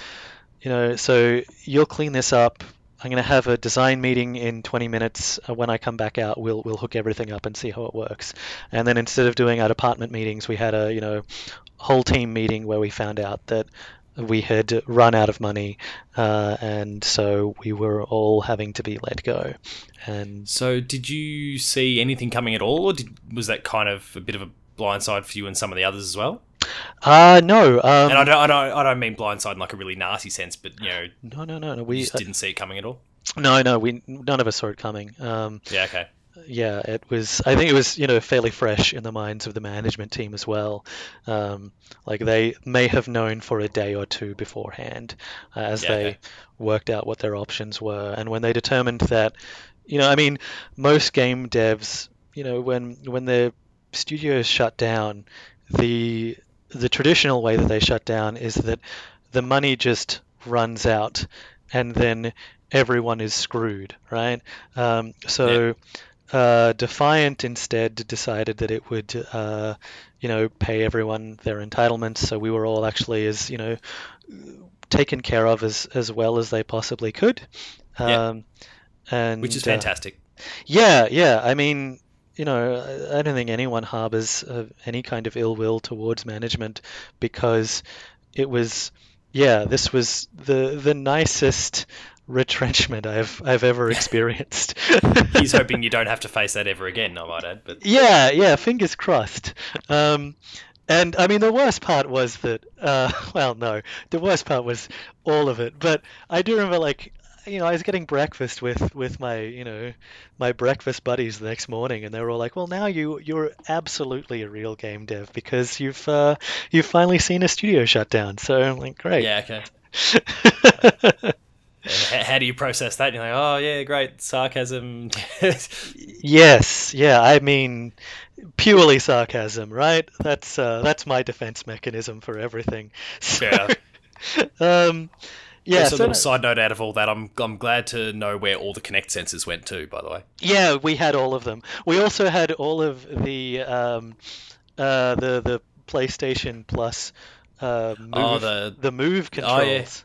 you know, so you'll clean this up. I'm going to have a design meeting in 20 minutes. When I come back out, we'll hook everything up and see how it works. And then instead of doing our department meetings, we had a, you know, whole team meeting where we found out that we had run out of money, and so we were all having to be let go. And so, did you see anything coming at all, or was that kind of a bit of a blindside for you and some of the others as well? No. And I don't mean blindside in like a really nasty sense, but you know, no. We just didn't see it coming at all. No. None of us saw it coming. It was. I think it was, you know, fairly fresh in the minds of the management team as well. Like they may have known for a day or two beforehand, as they worked out what their options were, and when they determined that, you know, I mean, most game devs, you know, when their studio is shut down, the traditional way that they shut down is that the money just runs out, and then everyone is screwed, right? Defiant instead decided that it would, you know, pay everyone their entitlements. So we were all actually, as you know, taken care of as well as they possibly could, and which is fantastic. I mean, you know, I don't think anyone harbors any kind of ill will towards management, because it was, this was the nicest retrenchment I've ever experienced. He's hoping you don't have to face that ever again, I might add. But fingers crossed. And I mean, the worst part was that the worst part was all of it. But I do remember, like, you know, I was getting breakfast with my, you know, my breakfast buddies the next morning, and they were all like, "Well, now you're absolutely a real game dev because you've finally seen a studio shut down." So I'm like, "Great." How do you process that? And you're like, great sarcasm. I mean, purely sarcasm, right? That's my defense mechanism for everything. So, Just a little side note out of all that, I'm glad to know where all the Kinect sensors went to, by the way. Yeah, we had all of them. We also had all of the PlayStation Plus the Move controls.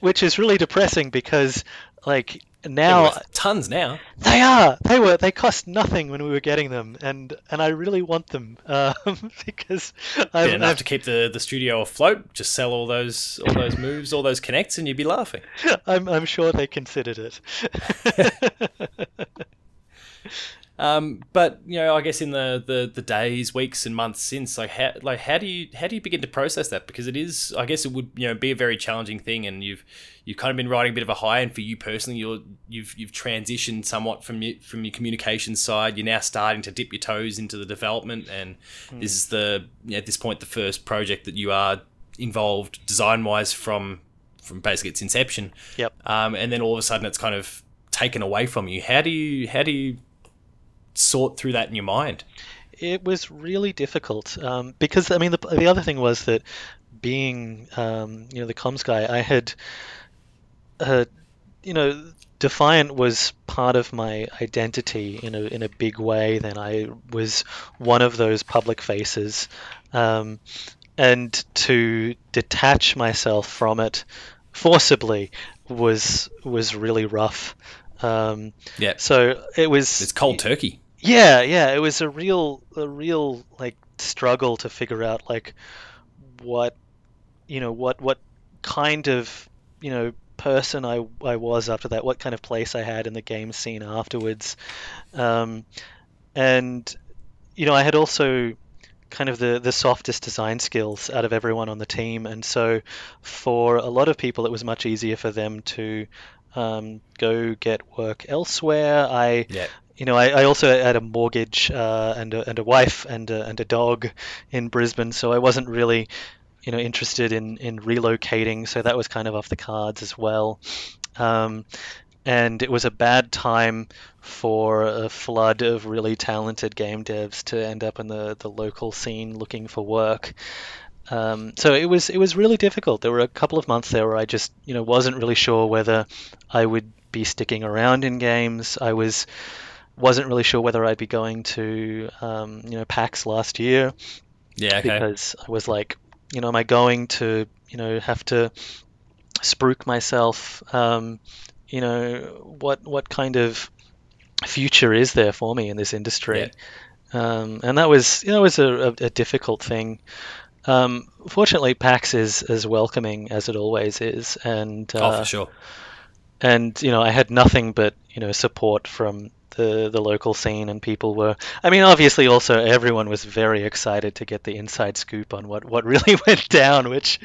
Which is really depressing, because like now tons now they cost nothing when we were getting them, and I really want them, because I didn't have to keep the studio afloat. Just sell all those moves, all those Kinects, and you'd be laughing. I'm sure they considered it. But you know, I guess in the days, weeks, and months since, how do you begin to process that? Because it is, I guess, it would, you know, be a very challenging thing, and you've kind of been riding a bit of a high. And for you personally, you've transitioned somewhat from your communication side. You're now starting to dip your toes into the development, and this is at this point the first project that you are involved design wise from basically its inception. And then all of a sudden, it's kind of taken away from you. How do you sort through that in your mind? It was really difficult, because I mean the other thing was that being the comms guy, I had Defiant was part of my identity in a big way. Then I was one of those public faces, and to detach myself from it forcibly was really rough. Yeah. So it's cold turkey. Yeah. It was a real like struggle to figure out like what kind of person I was after that, what kind of place I had in the game scene afterwards, and I had also kind of the softest design skills out of everyone on the team, and so for a lot of people it was much easier for them to go get work elsewhere. I also had a mortgage and a wife and a dog in Brisbane, so I wasn't really interested in relocating, so that was kind of off the cards as well. And it was a bad time for a flood of really talented game devs to end up in the local scene looking for work. So it was really difficult. There were a couple of months there where I just wasn't really sure whether I would be sticking around in games. I wasn't really sure whether I'd be going to PAX last year. Yeah, okay. Because I was like, am I going to, have to spruik myself? What kind of future is there for me in this industry? Yeah. And that was, it was a difficult thing. Fortunately, PAX is as welcoming as it always is, and for sure. And I had nothing but support from the local scene, and people were, obviously also everyone was very excited to get the inside scoop on what really went down, which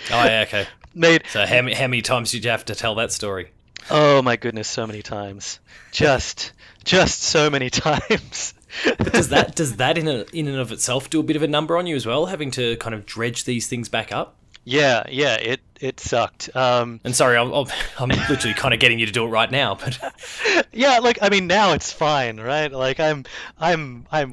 made... So how many times did you have to tell that story? Oh my goodness, so many times. Just so many times. But does that in and of itself do a bit of a number on you as well, having to kind of dredge these things back up? Yeah, it sucked. And sorry, I'm literally kind of getting you to do it right now, but yeah, like now it's fine, right? Like I'm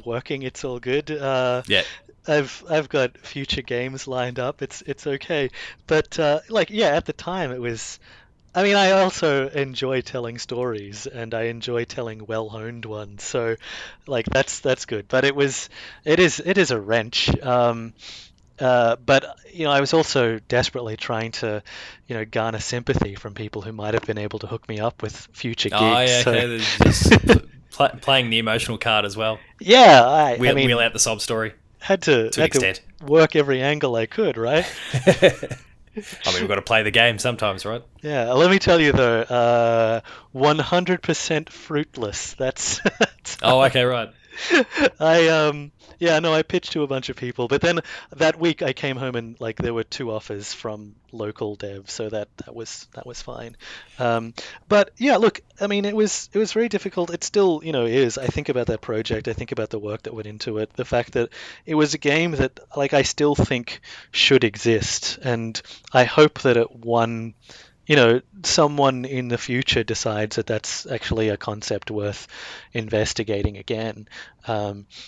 working, it's all good. Yeah. I've got future games lined up. It's okay. But at the time it was, I also enjoy telling stories, and I enjoy telling well-honed ones. So like that's good, but it is a wrench. But I was also desperately trying to, garner sympathy from people who might have been able to hook me up with future gigs. Oh, yeah, okay. So. Just playing the emotional card as well. Yeah, wheel out the sob story. Had to work every angle I could, right? We've got to play the game sometimes, right? Yeah, let me tell you though, 100% fruitless. That's oh, okay, right. I pitched to a bunch of people, but then that week I came home and like there were 2 offers from local devs, so that was fine. But yeah, look, it was very difficult. It still, is. I think about that project. I think about the work that went into it. The fact that it was a game that like I still think should exist, and I hope that at one, someone in the future decides that that's actually a concept worth investigating again.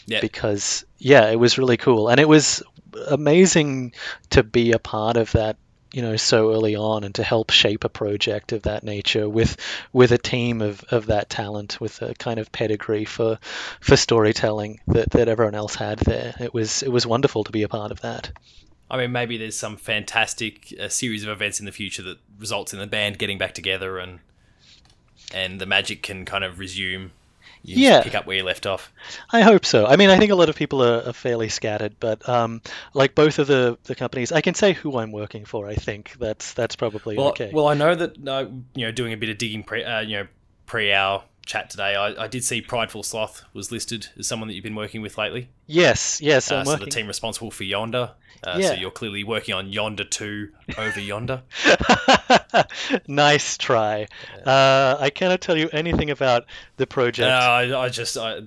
Because, it was really cool. And it was amazing to be a part of that, so early on, and to help shape a project of that nature with a team of that talent, with a kind of pedigree for storytelling that everyone else had there. It was wonderful to be a part of that. Maybe there's some fantastic series of events in the future that results in the band getting back together and the magic can kind of resume. Pick up where you left off. I hope so. I think a lot of people are fairly scattered, but like both of the companies, I can say who I'm working for. I think that's probably okay. Well, I know that doing a bit of digging pre our chat today, I did see Prideful Sloth was listed as someone that you've been working with lately. Yes, I'm working. So the team responsible for Yonder. So you're clearly working on Yonder 2 over Yonder. Nice try. I cannot tell you anything about the project. That was just a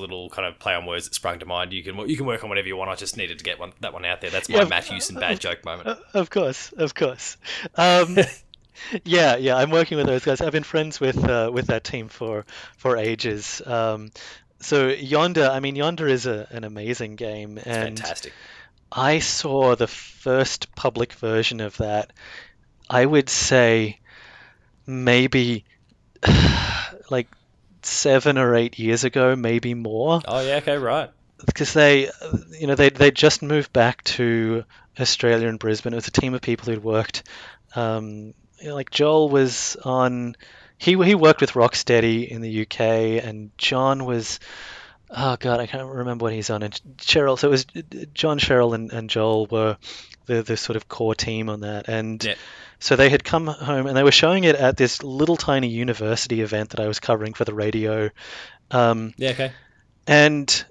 little kind of play on words that sprung to mind. You can work on whatever you want. I just needed to get that one out there. That's my Matt Hewson bad joke moment. Of course. Yeah, I'm working with those guys. I've been friends with that team for ages. So Yonder, Yonder is an amazing game. It's fantastic. I saw the first public version of that, I would say, maybe like 7 or 8 years ago, maybe more. Oh yeah, okay, right. Because they, you know, they just moved back to Australia and Brisbane. It was a team of people who'd worked. You know, like Joel was on, he worked with Rocksteady in the UK, and John was, oh god, I can't remember what he's on. And Cheryl, so it was John, Cheryl, and Joel were the sort of core team on that. And yeah. So they had come home and they were showing it at this little tiny university event that I was covering for the radio. Yeah, okay. And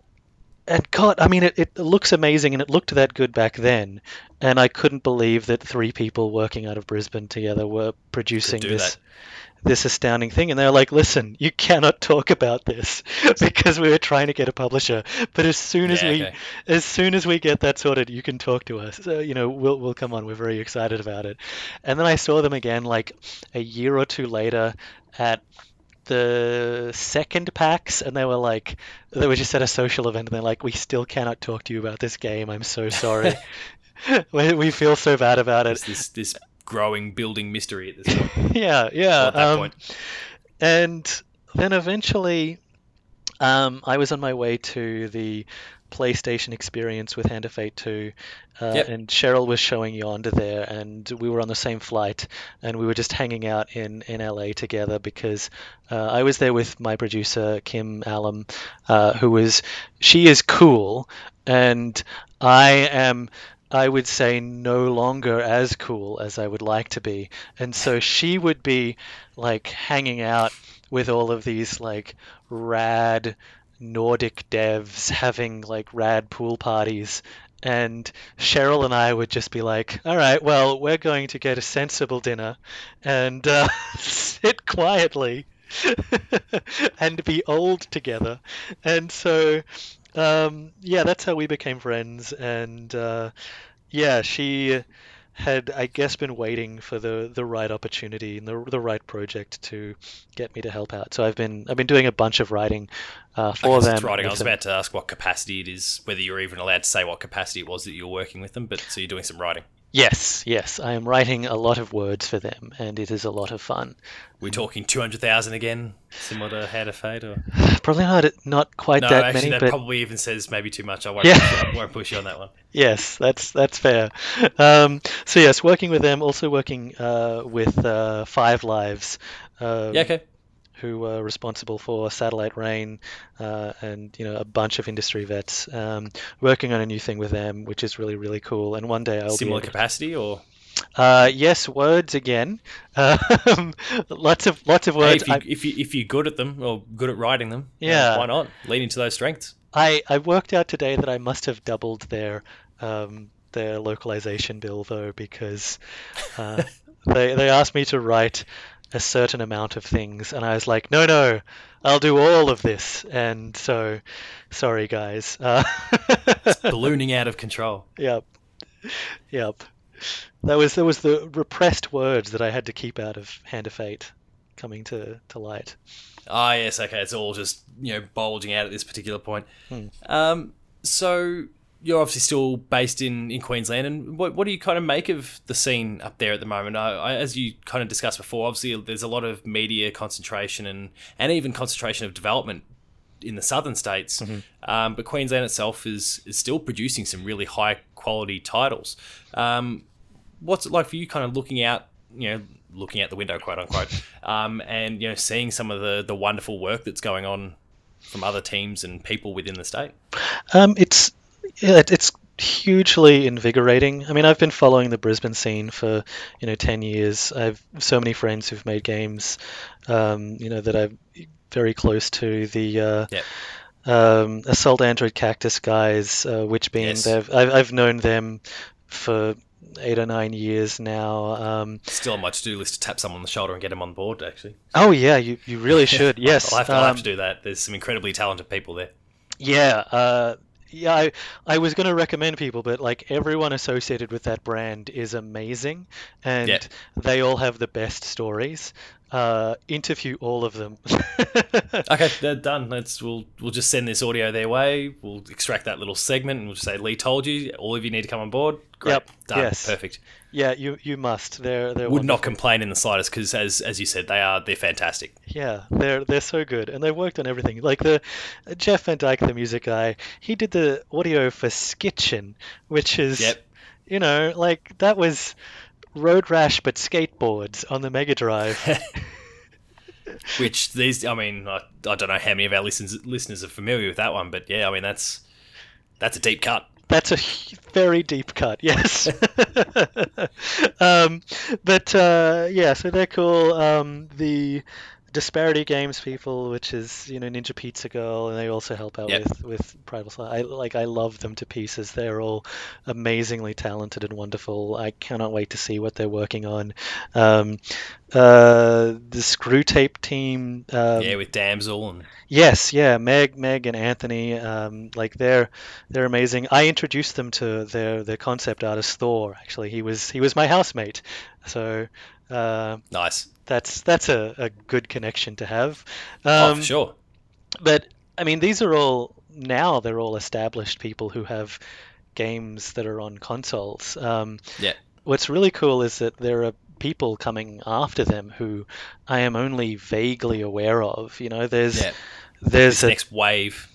God, I mean, it looks amazing, and it looked that good back then. And I couldn't believe that three people working out of Brisbane together were producing this astounding thing. And they're like, listen, you cannot talk about this, because we were trying to get a publisher. But as soon as we get that sorted, you can talk to us. So, you know, we'll come on. We're very excited about it. And then I saw them again, like a year or two later, at the second PAX, and they were just at a social event, and they're like, we still cannot talk to you about this game, I'm so sorry. we feel so bad about it. It's this growing, building mystery at this point. yeah. At that point. And then eventually I was on my way to the PlayStation experience with Hand of Fate 2, yep. And Cheryl was showing Yonder there, and we were on the same flight, and we were just hanging out in LA together, because I was there with my producer Kim Allum, she is cool, and I would say no longer as cool as I would like to be, and so she would be like hanging out with all of these like rad Nordic devs having like rad pool parties, and Cheryl and I would just be like, all right, well, we're going to get a sensible dinner and sit quietly and be old together. And so yeah, that's how we became friends. And yeah, she had, I guess, been waiting for the right opportunity and the right project to get me to help out. So I've been doing a bunch of writing for them. That's writing. I was about to ask what capacity it is, whether you're even allowed to say what capacity it was that you're working with them, but so you're doing some writing. Yes. I am writing a lot of words for them, and it is a lot of fun. We're talking 200,000 again, similar to Hand of Fate, or probably not quite that many. No, actually, that probably even says maybe too much. I won't push you on that one. Yes, that's fair. So yes, working with them, also working with Five Lives. Yeah, okay. Who were responsible for Satellite Rain and, you know, a bunch of industry vets, working on a new thing with them, which is really, really cool. And one day I'll similar capacity or? Yes, words again. Lots of words. Hey, if you're good at them or good at writing them, yeah, why not lean into those strengths? I worked out today that I must have doubled their localization bill though, because they asked me to write a certain amount of things, and I was like, no, I'll do all of this, and so sorry guys. It's ballooning out of control. Yep. That was the repressed words that I had to keep out of Hand of Fate coming to light. Ah, yes, okay, it's all just, you know, bulging out at this particular point. So you're obviously still based in Queensland, and what do you kind of make of the scene up there at the moment? I, as you kind of discussed before, obviously there's a lot of media concentration and even concentration of development in the southern states, but Queensland itself is still producing some really high quality titles. What's it like for you, kind of looking out the window, quote unquote, and, you know, seeing some of the wonderful work that's going on from other teams and people within the state? It's hugely invigorating. I mean, I've been following the Brisbane scene for, you know, 10 years. I have so many friends who've made games, you know, that I'm very close to. The Assault Android Cactus guys, Witchbeam, yes. I've known them for 8 or 9 years now. Still on my to-do list to tap someone on the shoulder and get him on board, actually. Oh, yeah, you really should, yes. I'll have to do that. There's some incredibly talented people there. Yeah, yeah, I was going to recommend people, but like everyone associated with that brand is amazing, and they all have the best stories. interview all of them. Okay, they're done. We'll just send this audio their way. We'll extract that little segment and we'll just say, Lee told you, all of you need to come on board. Great. Yep. Done. Yes. Perfect. Yeah, you must. They're would wonderful. Not complain in the slightest because, as you said, they're fantastic. Yeah, they're so good, and they worked on everything. Like the Jeff Van Dyke, the music guy, he did the audio for Skitchen, which is, you know, like that was Road Rash but skateboards on the Mega Drive. Which these, I mean, I don't know how many of our listeners are familiar with that one, but yeah, I mean that's a deep cut. That's a very deep cut, yes. Yeah, so they're cool. The Disparity Games people, which is, you know, Ninja Pizza Girl, and they also help out with Prideful Sloth. I love them to pieces. They're all amazingly talented and wonderful. I cannot wait to see what they're working on. The Screwtape team, with Damsel and Meg and Anthony, like they're amazing. I introduced them to their concept artist Thor. Actually, he was my housemate, so nice. That's a good connection to have. For sure. But, I mean, these are all... Now they're all established people who have games that are on consoles. What's really cool is that there are people coming after them who I am only vaguely aware of. You know, there's a next wave.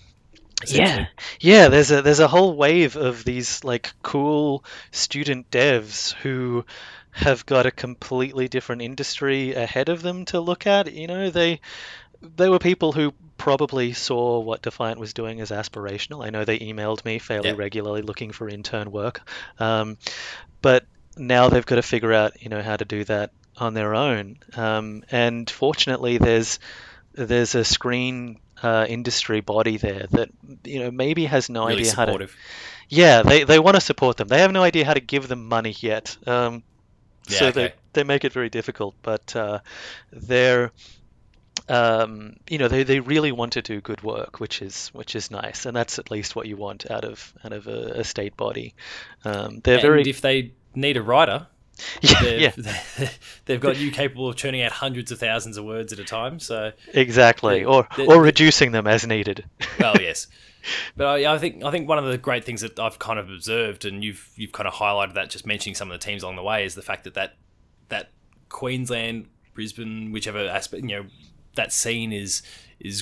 Yeah, there's a whole wave of these, like, cool student devs who... have got a completely different industry ahead of them to look at. You know, they were people who probably saw what Defiant was doing as aspirational. I know they emailed me fairly regularly looking for intern work. But now they've got to figure out, you know, how to do that on their own. And fortunately, there's a screen industry body there that, you know, maybe has no really idea supportive. How to... Yeah, they want to support them. They have no idea how to give them money yet. They make it very difficult, but they really want to do good work, which is nice, and that's at least what you want out of a state body. If they need a writer, they've got you capable of churning out hundreds of thousands of words at a time. So exactly, or reducing them as needed. Well, yes. But I think one of the great things that I've kind of observed, and you've kind of highlighted that just mentioning some of the teams along the way, is the fact that Queensland, Brisbane, whichever aspect, you know, that scene is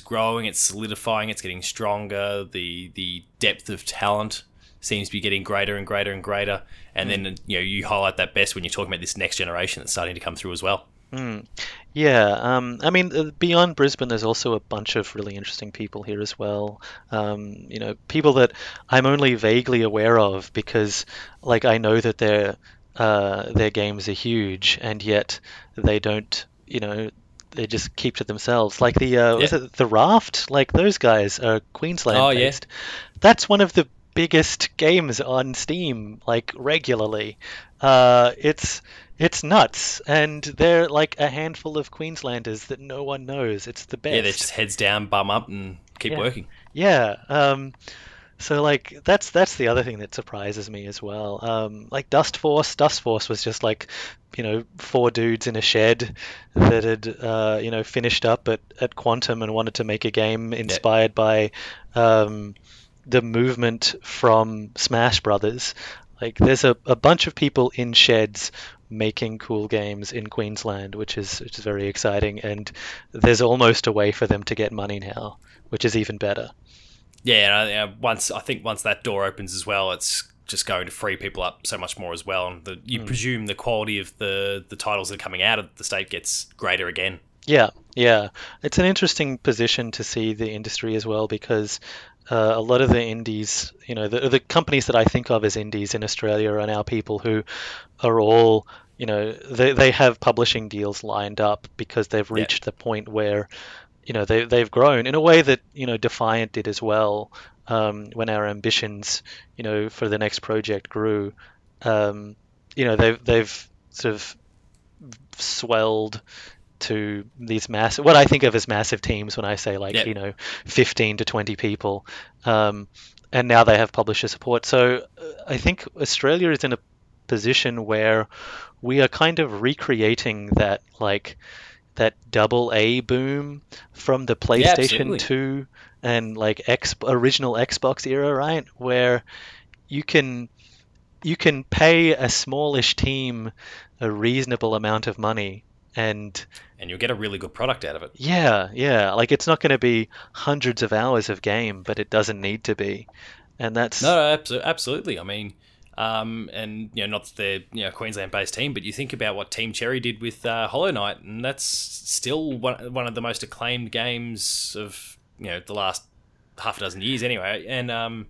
growing, it's solidifying, it's getting stronger. The depth of talent seems to be getting greater and greater and greater. And then, you know, you highlight that best when you're talking about this next generation that's starting to come through as well. I mean, beyond Brisbane, there's also a bunch of really interesting people here as well. You know, people that I'm only vaguely aware of because, like, I know that their games are huge, and yet they don't, you know, they just keep to themselves. Like the Raft, like those guys are Queensland based. Yeah. That's one of the biggest games on Steam, like, regularly. It's nuts, and they're like a handful of Queenslanders that no one knows. It's the best. Yeah, they're just heads down, bum up, and keep working. Yeah. So, like, that's the other thing that surprises me as well. Like, Dust Force was just, like, you know, four dudes in a shed that had, you know, finished up at Quantum and wanted to make a game inspired by the movement from Smash Brothers. Like, there's a bunch of people in sheds making cool games in Queensland, which is very exciting, and there's almost a way for them to get money now, which is even better. Yeah, and I think once that door opens as well, it's just going to free people up so much more as well, and you presume the quality of the titles that are coming out of the state gets greater again. Yeah, it's an interesting position to see the industry as well, because a lot of the indies, you know, the companies that I think of as indies in Australia are now people who are all, you know, they have publishing deals lined up because they've reached the point where, you know, they've grown in a way that, you know, Defiant did as well. When our ambitions, you know, for the next project grew, you know, they've sort of swelled to these massive, what I think of as massive teams when I say, like, you know, 15 to 20 people. And now they have publisher support. So I think Australia is in a position where we are kind of recreating that, like, that double A boom from the PlayStation 2 and like original Xbox era, right? Where you can pay a smallish team a reasonable amount of money and you'll get a really good product out of it. Yeah. Like, it's not going to be hundreds of hours of game, but it doesn't need to be. And that's... No, absolutely. I mean, and, you know, not that they're, you know, Queensland-based team, but you think about what Team Cherry did with Hollow Knight, and that's still one of the most acclaimed games of, you know, the last half a dozen years anyway. And,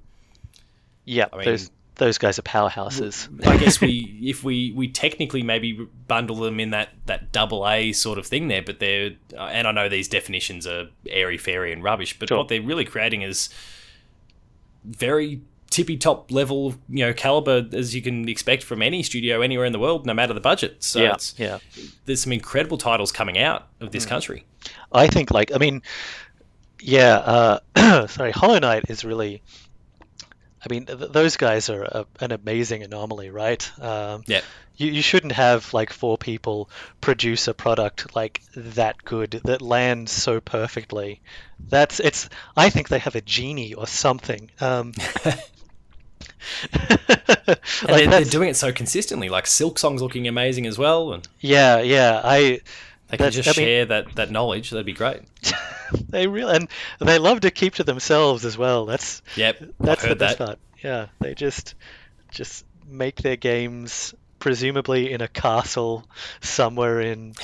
yeah, I mean, those guys are powerhouses. I guess we technically maybe bundle them in that double A sort of thing there, but they're, and I know these definitions are airy-fairy and rubbish, but what they're really creating is very tippy-top level, you know, caliber as you can expect from any studio anywhere in the world, no matter the budget. So there's some incredible titles coming out of this country. I think, like, I mean, Hollow Knight is really... I mean, those guys are an amazing anomaly, right? You shouldn't have, like, four people produce a product, like, that good, that lands so perfectly. I think they have a genie or something. They're doing it so consistently. Like, Silk Song's looking amazing as well. And They can share that knowledge. That'd be great. And they love to keep to themselves as well. That's the best part. Yeah, they just make their games presumably in a castle somewhere in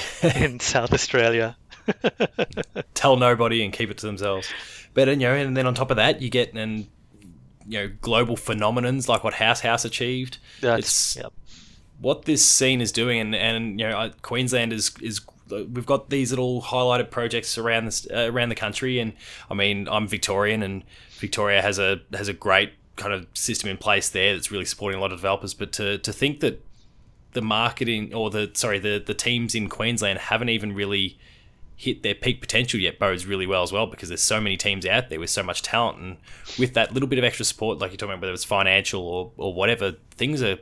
South Australia. Tell nobody and keep it to themselves. But, you know, and then on top of that, you get global phenomenons like what House achieved. What this scene is doing, and you know, Queensland is. We've got these little highlighted projects around the country, and I mean, I'm Victorian, and Victoria has a great kind of system in place there that's really supporting a lot of developers. But to think that the marketing or the teams in Queensland haven't even really hit their peak potential yet bodes really well as well, because there's so many teams out there with so much talent, and with that little bit of extra support, like you're talking about, whether it's financial or whatever, things are.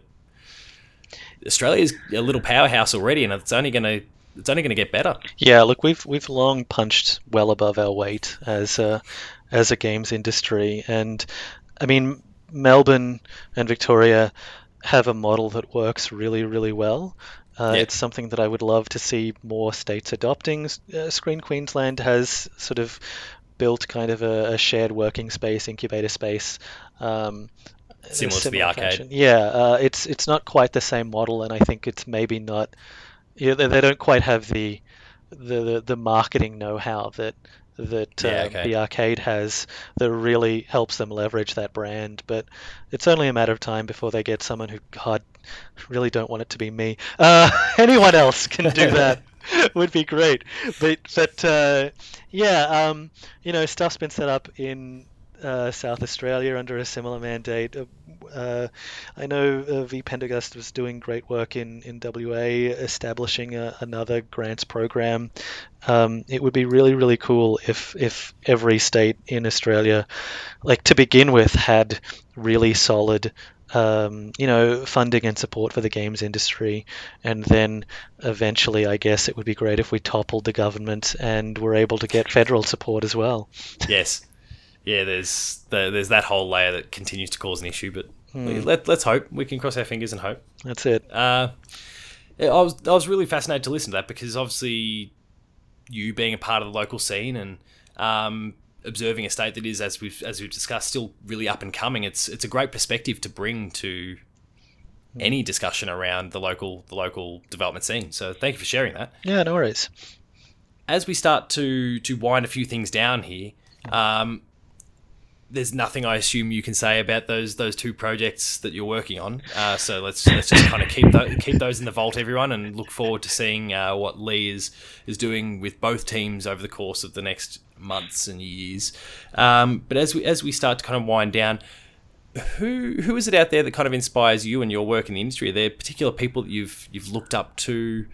Australia's a little powerhouse already, and it's only going to get better. Yeah, look, we've long punched well above our weight as a games industry, and I mean, Melbourne and Victoria have a model that works really, really well. It's something that I would love to see more states adopting. Screen Queensland has sort of built kind of a shared working space, incubator space. Similar to the arcade. Function. It's not quite the same model, and I think it's maybe not. Yeah, they don't quite have the marketing know-how that the arcade has that really helps them leverage that brand. But it's only a matter of time before they get someone who, God, really don't want it to be me. Anyone else can do that. Would be great. But you know, stuff's been set up in. South Australia under a similar mandate. I know V. Pendergast was doing great work in WA, establishing another grants program. It would be really, really cool if every state in Australia, like to begin with, had really solid funding and support for the games industry, and then eventually I guess it would be great if we toppled the government and were able to get federal support as well. Yes. Yeah, there's that whole layer that continues to cause an issue, but let's hope. We can cross our fingers and hope. That's it. I was really fascinated to listen to that, because obviously you being a part of the local scene and observing a state that is, as we've discussed, still really up and coming. It's a great perspective to bring to any discussion around the local development scene. So thank you for sharing that. Yeah, no worries. As we start to wind a few things down here. There's nothing I assume you can say about those two projects that you're working on. So let's just kind of keep those in the vault, everyone, and look forward to seeing what Lee is doing with both teams over the course of the next months and years. But as we start to kind of wind down, who is it out there that kind of inspires you and your work in the industry? Are there particular people that you've looked up to,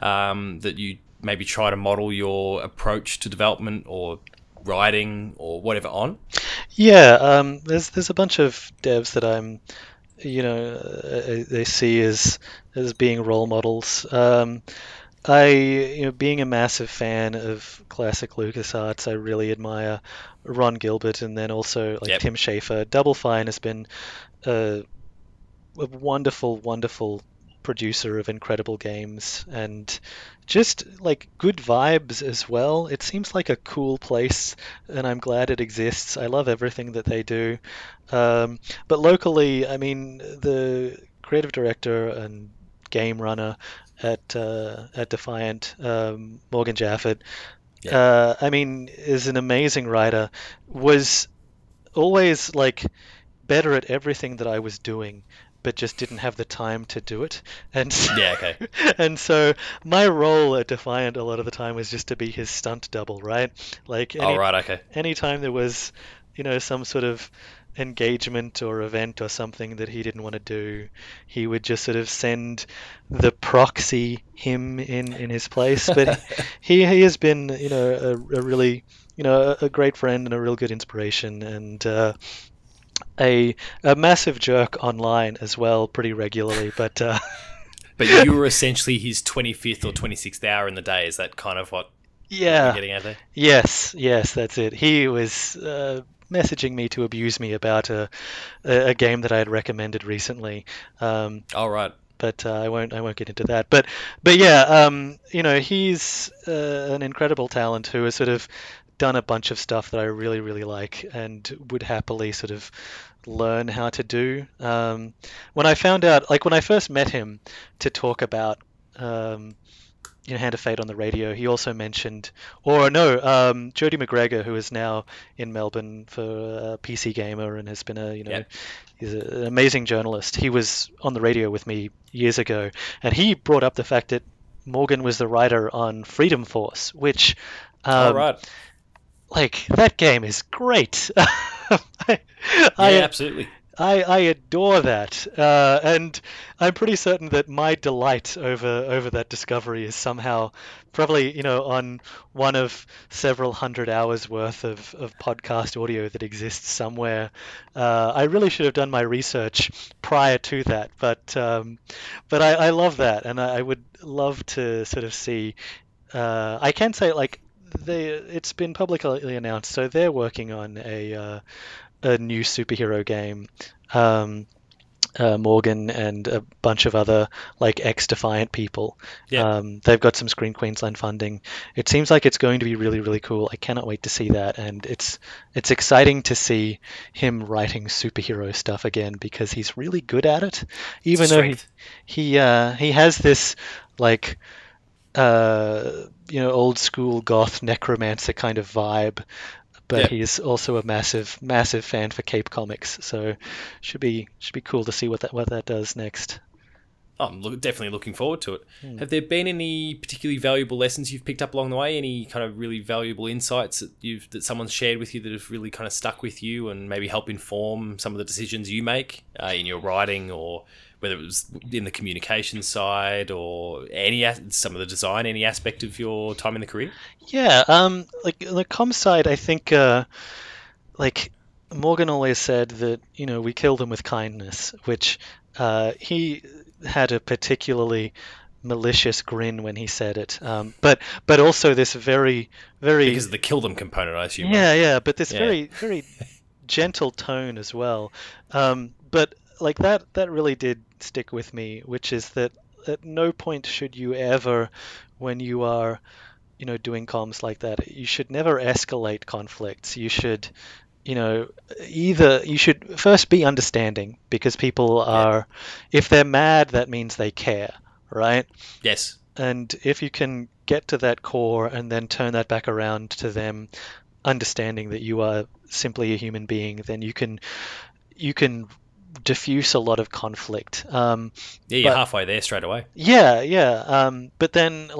that you maybe try to model your approach to development or writing or whatever on? There's a bunch of devs that I'm, you know, they see as being role models. Being a massive fan of classic LucasArts, I really admire Ron Gilbert, and then also Tim Schafer. Double Fine has been a wonderful, wonderful producer of incredible games, and just like good vibes as well. It seems like a cool place, and I'm glad it exists. I love everything that they do. But locally, I mean, the creative director and game runner at Defiant, Morgan Jafford, is an amazing writer, was always like better at everything that I was doing, but just didn't have the time to do it. And so, and so my role at Defiant a lot of the time was just to be his stunt double, right? Like anytime there was, some sort of engagement or event or something that he didn't want to do, he would just sort of send the proxy him in his place. But he has been, a really, a great friend and a real good inspiration, and a massive jerk online as well, pretty regularly. But but you were essentially his 25th or 26th hour in the day. Is that kind of what you're getting at there? Yes, that's it. He was messaging me to abuse me about a game that I had recommended recently. But I won't get into that. But yeah, he's an incredible talent who is sort of done a bunch of stuff that I really, really like and would happily sort of learn how to do. When I found out, when I first met him to talk about, Hand of Fate on the radio, he also mentioned, Jodie McGregor, who is now in Melbourne for PC Gamer and has been he's an amazing journalist. He was on the radio with me years ago, and he brought up the fact that Morgan was the writer on Freedom Force, which, that game is great. Absolutely. I adore that. And I'm pretty certain that my delight over that discovery is somehow probably, on one of several hundred hours worth of podcast audio that exists somewhere. I really should have done my research prior to that, but I love that. And I would love to sort of see, I can say it's been publicly announced, so they're working on a new superhero game. Morgan and a bunch of other ex-Defiant people. They've got some Screen Queensland funding. It seems like it's going to be really, really cool. I cannot wait to see that, and it's exciting to see him writing superhero stuff again because he's really good at it. Even though he has this old school goth necromancer kind of vibe, but he's also a massive fan for Cape Comics, so should be cool to see what that does next. I'm definitely looking forward to it. Have there been any particularly valuable lessons you've picked up along the way, any kind of really valuable insights that someone's shared with you that have really kind of stuck with you and maybe help inform some of the decisions you make in your writing, or whether it was in the communication side or some of the design, any aspect of your time in the career? Yeah, the comm side, I think, Morgan always said that, we kill them with kindness, which he had a particularly malicious grin when he said it. But also this very, very... Because of the kill them component, I assume. Yeah, but this very, very gentle tone as well. But... that really did stick with me, which is that at no point should you ever, when you are, doing comms like that, you should never escalate conflicts. You should, you should first be understanding, because people are, if they're mad, that means they care, right? Yes. And if you can get to that core and then turn that back around to them, understanding that you are simply a human being, then you can diffuse a lot of conflict. You're halfway there straight away. But then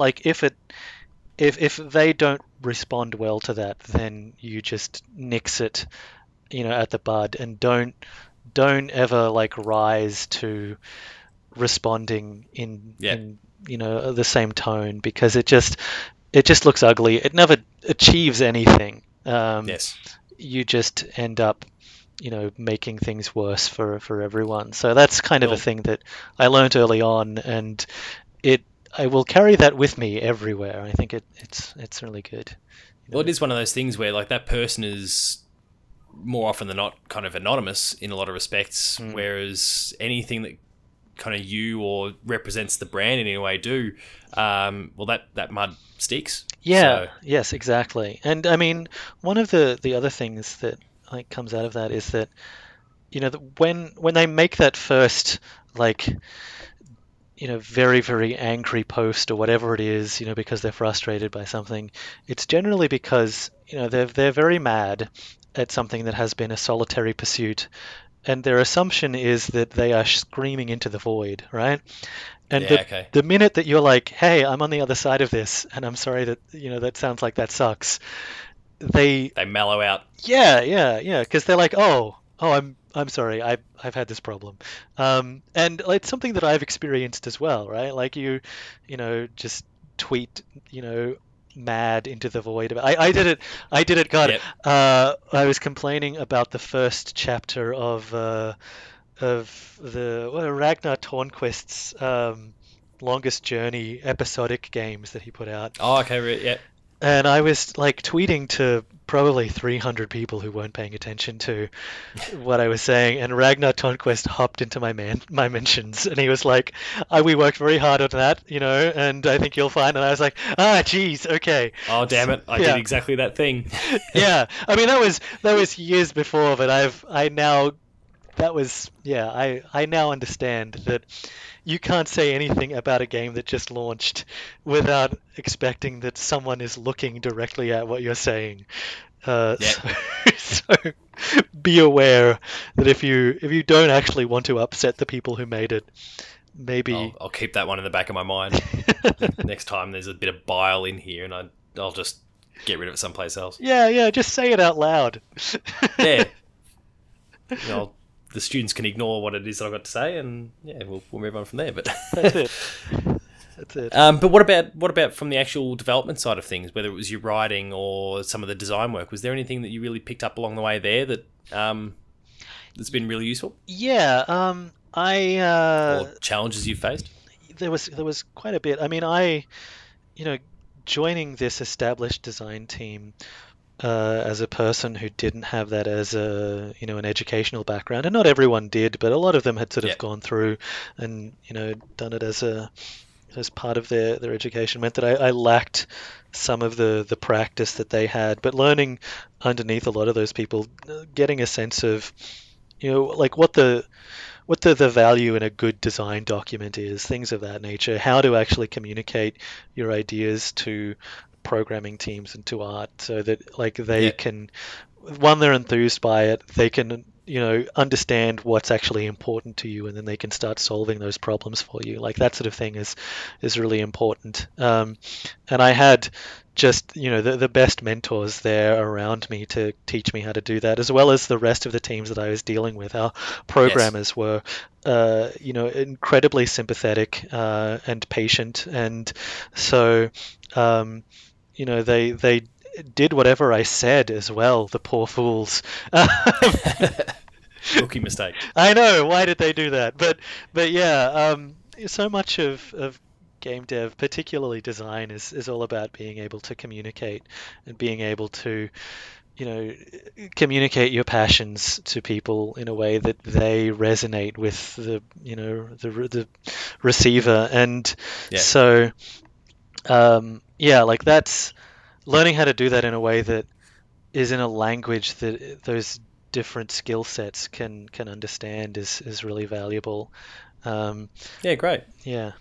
if they don't respond well to that, then you just nix it at the bud, and don't ever rise to responding in the same tone, because it just looks ugly. It never achieves anything. You just end up making things worse for everyone. So that's kind of a thing that I learned early on, and it I will carry that with me everywhere. I think it's really good. You know? Well, it is one of those things where like that person is more often than not kind of anonymous in a lot of respects, whereas anything that kind of you or represents the brand in any way do, well, that mud sticks. Yeah, so. Yes, exactly. And I mean, one of the other things that like comes out of that is that, you know, when they make that first, like, you know, very, very angry post or whatever it is, you know, because they're frustrated by something, it's generally because, you know, they're very mad at something that has been a solitary pursuit, and their assumption is that they are screaming into the void, right? And the minute that you're like, hey, I'm on the other side of this, and I'm sorry that, you know, that sounds like that sucks, they mellow out. Yeah, because they're like, oh, I'm sorry, I've had this problem. And it's something that I've experienced as well, right? Like you know, just tweet, you know, mad into the void. I did it. Got it. I was complaining about the first chapter of the Ragnar Tornquist's Longest Journey episodic games that he put out. Oh, okay, right, yeah. And I was like tweeting to probably 300 people who weren't paying attention to what I was saying, and Ragnar Tornquist hopped into my mentions, and he was like, "We worked very hard on that, you know, and I think you'll find." And I was like, "Ah, geez, okay." Oh, damn it! I did exactly that thing. Yeah, I mean that was years before, but I now understand that you can't say anything about a game that just launched without expecting that someone is looking directly at what you're saying. So be aware that if you don't actually want to upset the people who made it, maybe I'll keep that one in the back of my mind. Next time there's a bit of bile in here, and I'll just get rid of it someplace else. Yeah, just say it out loud. Yeah. You know, the students can ignore what it is that I've got to say, and yeah, we'll move on from there. But that's it. But what about from the actual development side of things? Whether it was your writing or some of the design work, was there anything that you really picked up along the way there that that's been really useful? Yeah, or challenges you faced? There was quite a bit. I mean, joining this established design team. As a person who didn't have that as a, you know, an educational background, and not everyone did, but a lot of them had sort of gone through and, you know, done it as part of their education, meant that I lacked some of the practice that they had. But learning underneath a lot of those people, getting a sense of, you know, like what the value in a good design document is, things of that nature, how to actually communicate your ideas to programming teams and to art, so that like they can, one, they're enthused by it, they can, you know, understand what's actually important to you, and then they can start solving those problems for you. Like that sort of thing is really important. And I had just, you know, the best mentors there around me to teach me how to do that, as well as the rest of the teams that I was dealing with. Our programmers were, you know, incredibly sympathetic and patient, and so, you know, they did whatever I said as well, the poor fools. Rookie mistake. I know, why did they do that? But yeah, so much of game dev, particularly design, is all about being able to communicate and being able to, you know, communicate your passions to people in a way that they resonate with the, you know, the receiver. And so, like that's learning how to do that in a way that is in a language that those different skill sets can understand is really valuable. Great. Yeah.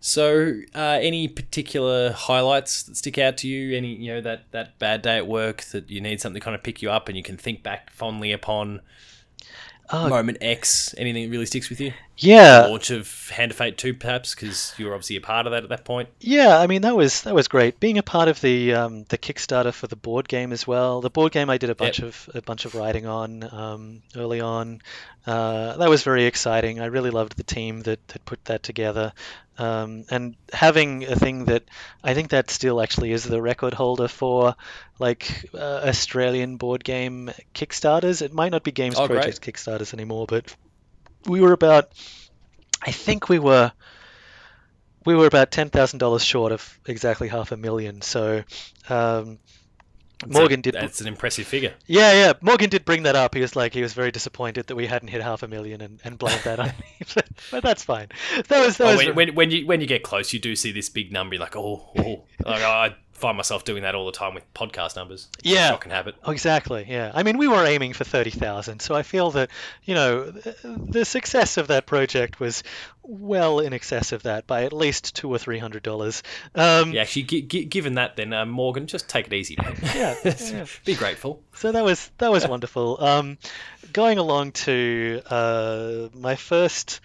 So, any particular highlights that stick out to you? Any, you know, that bad day at work that you need something to kind of pick you up, and you can think back fondly upon moment X? Anything that really sticks with you? Yeah, the launch of Hand of Fate 2, perhaps, because you were obviously a part of that at that point. Yeah, I mean that was great. Being a part of the Kickstarter for the board game as well. The board game I did a bunch of writing on early on. That was very exciting. I really loved the team that put that together. And having a thing that I think that still actually is the record holder for like Australian board game Kickstarters. It might not be Games Project Kickstarters anymore, but we were about, I think we were we were about $10,000 short of exactly $500,000. So Morgan did. That's an impressive figure. Yeah, yeah. Morgan did bring that up. He was like, he was very disappointed that we hadn't hit $500,000, and blamed that on me. But that's fine. When you get close, you do see this big number. You're like, I find myself doing that all the time with podcast numbers. Yeah, shocking habit. Exactly. Yeah. I mean, we were aiming for 30,000, so I feel that the success of that project was well in excess of that by at least $200 or $300. Yeah. Actually, given that, then Morgan, just take it easy, man. Yeah. Be grateful. So that was wonderful. Going along to my first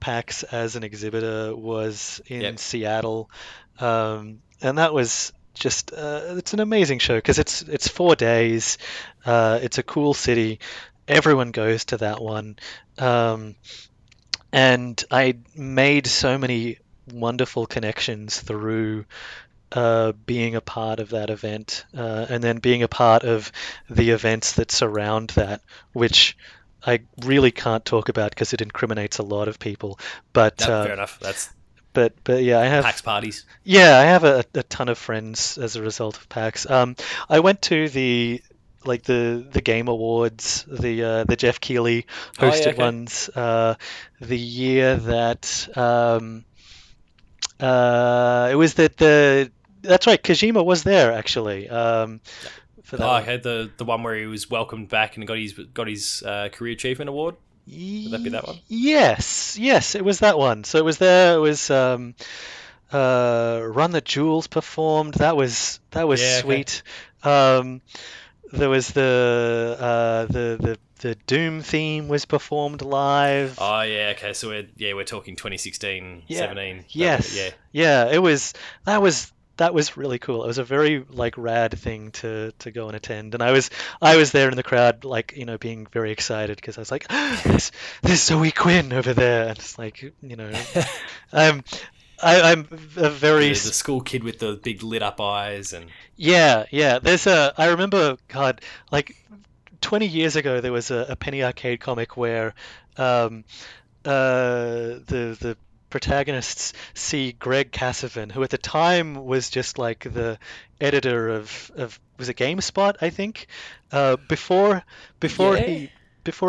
PAX as an exhibitor was in Seattle, and that was. Just it's an amazing show because it's 4 days. It's a cool city. Everyone goes to that one, and I made so many wonderful connections through being a part of that event, and then being a part of the events that surround that, which I really can't talk about because it incriminates a lot of people. But fair enough. But yeah, I have PAX parties. Yeah, I have a ton of friends as a result of PAX. I went to the Game Awards, the Jeff Keighley hosted ones, the year that it was that's right, Kojima was there actually. For that, okay, the one where he was welcomed back and got his career achievement award. Would that be that one? Yes, it was that one. So it was there. It was Run the Jewels performed. That was sweet. Okay. There was the Doom theme was performed live. Oh yeah, okay. So we're talking 2016, 17. Yes, It was that was really cool. It was a very rad thing to go and attend, and I was there in the crowd, being very excited because I was like, "There's Zoe Quinn over there," and it's I'm a very the school kid with the big lit up eyes and yeah. There's I remember, God, 20 years ago there was a Penny Arcade comic where the protagonists see Greg Kasavin, who at the time was just the editor of was it GameSpot, I think, before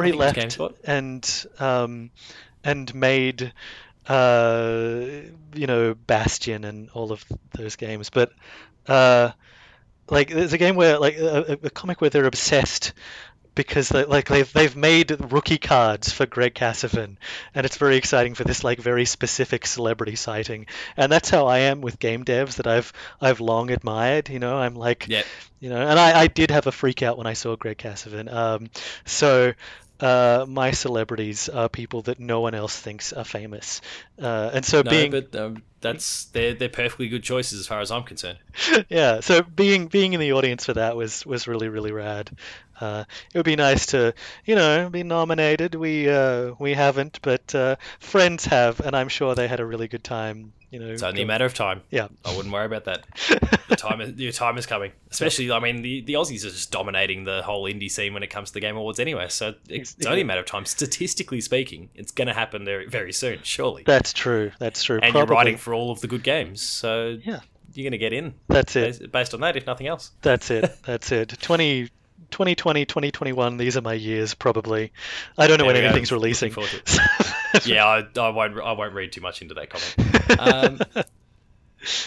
he left and made Bastion and all of those games, but there's a game where a comic where they're obsessed because they've made rookie cards for Greg Kasavin, and it's very exciting for this very specific celebrity sighting. And that's how I am with game devs that I've long admired. I'm and I did have a freak out when I saw Greg Kasavin. My celebrities are people that no one else thinks are famous, they're perfectly good choices as far as I'm concerned. Yeah, so being in the audience for that was really, really rad. It would be nice to be nominated. We haven't, but friends have, and I'm sure they had a really good time. It's only a matter of time. Yeah, I wouldn't worry about that. Your time is coming. Especially, I mean, the Aussies are just dominating the whole indie scene when it comes to the Game Awards anyway. So it's only a matter of time. Statistically speaking, it's going to happen very soon, surely. That's true. And probably. You're writing for all of the good games, so you're going to get in. That's it. Based on that, if nothing else. That's it. 2020, 2021, these are my years, probably. I don't know when anything's releasing. I won't read too much into that comment.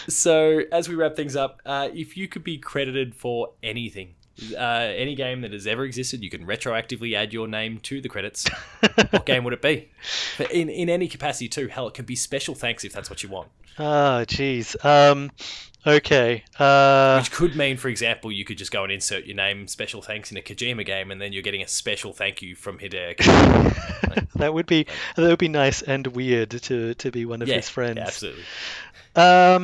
So, as we wrap things up, if you could be credited for anything, any game that has ever existed, you can retroactively add your name to the credits, what game would it be? But in any capacity too, hell, it can be special thanks if that's what you want. Oh, jeez. Okay. Which could mean, for example, you could just go and insert your name, special thanks, in a Kojima game, and then you're getting a special thank you from Hideo Kojima. That would be nice and weird to be one of his friends. Yeah, absolutely. What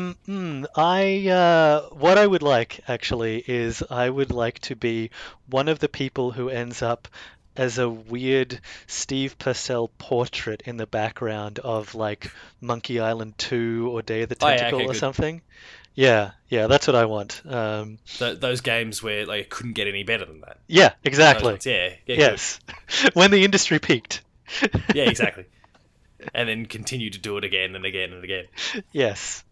I would like, actually, is I would like to be one of the people who ends up as a weird Steve Purcell portrait in the background of Monkey Island 2 or Day of the Tentacle or something. Yeah, that's what I want. Those games where it couldn't get any better than that. Yeah, exactly. Ones, yeah. Yes. When the industry peaked. Yeah, exactly. and then continue to do it again and again and again. Yes.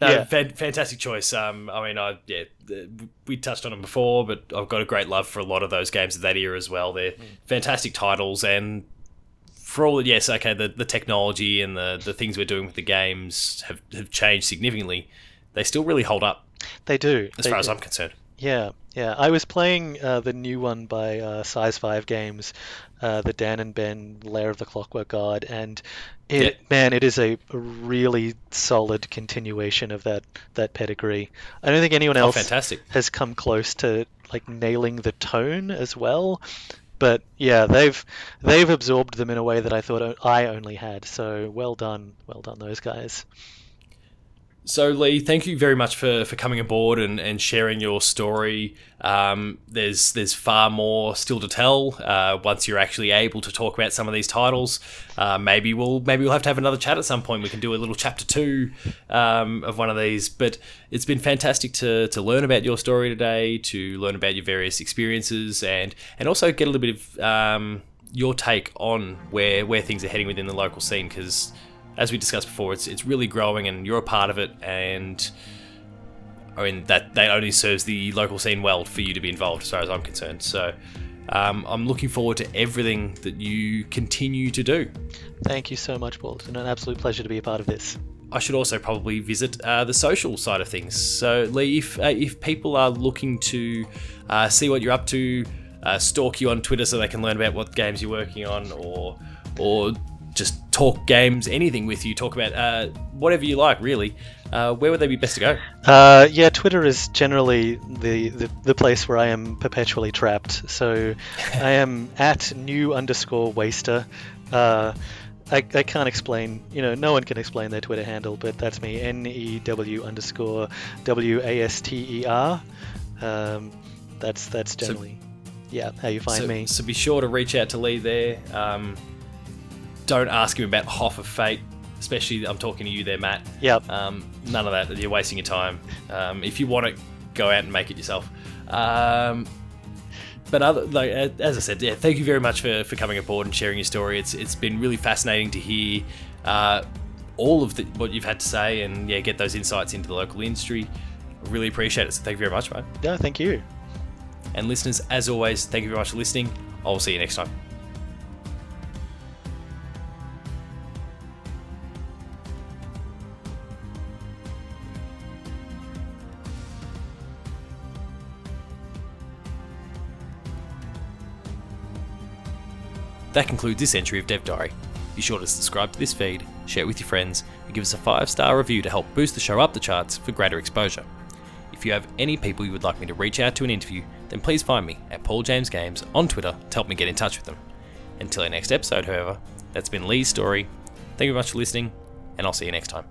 Fantastic choice. I mean, we touched on them before, but I've got a great love for a lot of those games of that era as well. They're fantastic titles, and for all, the technology and the things we're doing with the games have changed significantly. They still really hold up. They do. As far as I'm concerned. Yeah. I was playing the new one by Size 5 Games, the Dan and Ben Lair of the Clockwork God, and it is a really solid continuation of that pedigree. I don't think anyone else has come close to like nailing the tone as well. But yeah, they've absorbed them in a way that I thought I only had. So well done, those guys. So, Lee, thank you very much for coming aboard and sharing your story. There's far more still to tell once you're actually able to talk about some of these titles. Maybe we'll have to have another chat at some point. We can do a little chapter 2 of one of these. But it's been fantastic to learn about your story today, to learn about your various experiences, and also get a little bit of your take on where things are heading within the local scene, because as we discussed before, it's really growing, and you're a part of it. And I mean that only serves the local scene well for you to be involved, as far as I'm concerned. So I'm looking forward to everything that you continue to do. Thank you so much, Paul. It's been an absolute pleasure to be a part of this. I should also probably visit the social side of things. So, Lee, if people are looking to see what you're up to, stalk you on Twitter so they can learn about what games you're working on, or just talk games, anything with you, talk about whatever you like, really, where would they be best to go? Twitter is generally the place where I am perpetually trapped. So I am at @new_waster. I can't explain, no one can explain their Twitter handle, but that's me, NEW_WASTER. That's generally how you find me. So be sure to reach out to Lee there. Don't ask him about Hand of Fate, especially I'm talking to you there, Matt. Yep. None of that. You're wasting your time. If you want it, go out and make it yourself. As I said, thank you very much for coming aboard and sharing your story. It's been really fascinating to hear all of what you've had to say and get those insights into the local industry. I really appreciate it. So thank you very much, mate. No, thank you. And listeners, as always, thank you very much for listening. I'll see you next time. That concludes this entry of Dev Diary. Be sure to subscribe to this feed, share it with your friends, and give us a 5-star review to help boost the show up the charts for greater exposure. If you have any people you would like me to reach out to an interview, then please find me at Paul James Games on Twitter to help me get in touch with them. Until our next episode, however, that's been Lee's story. Thank you very much for listening, and I'll see you next time.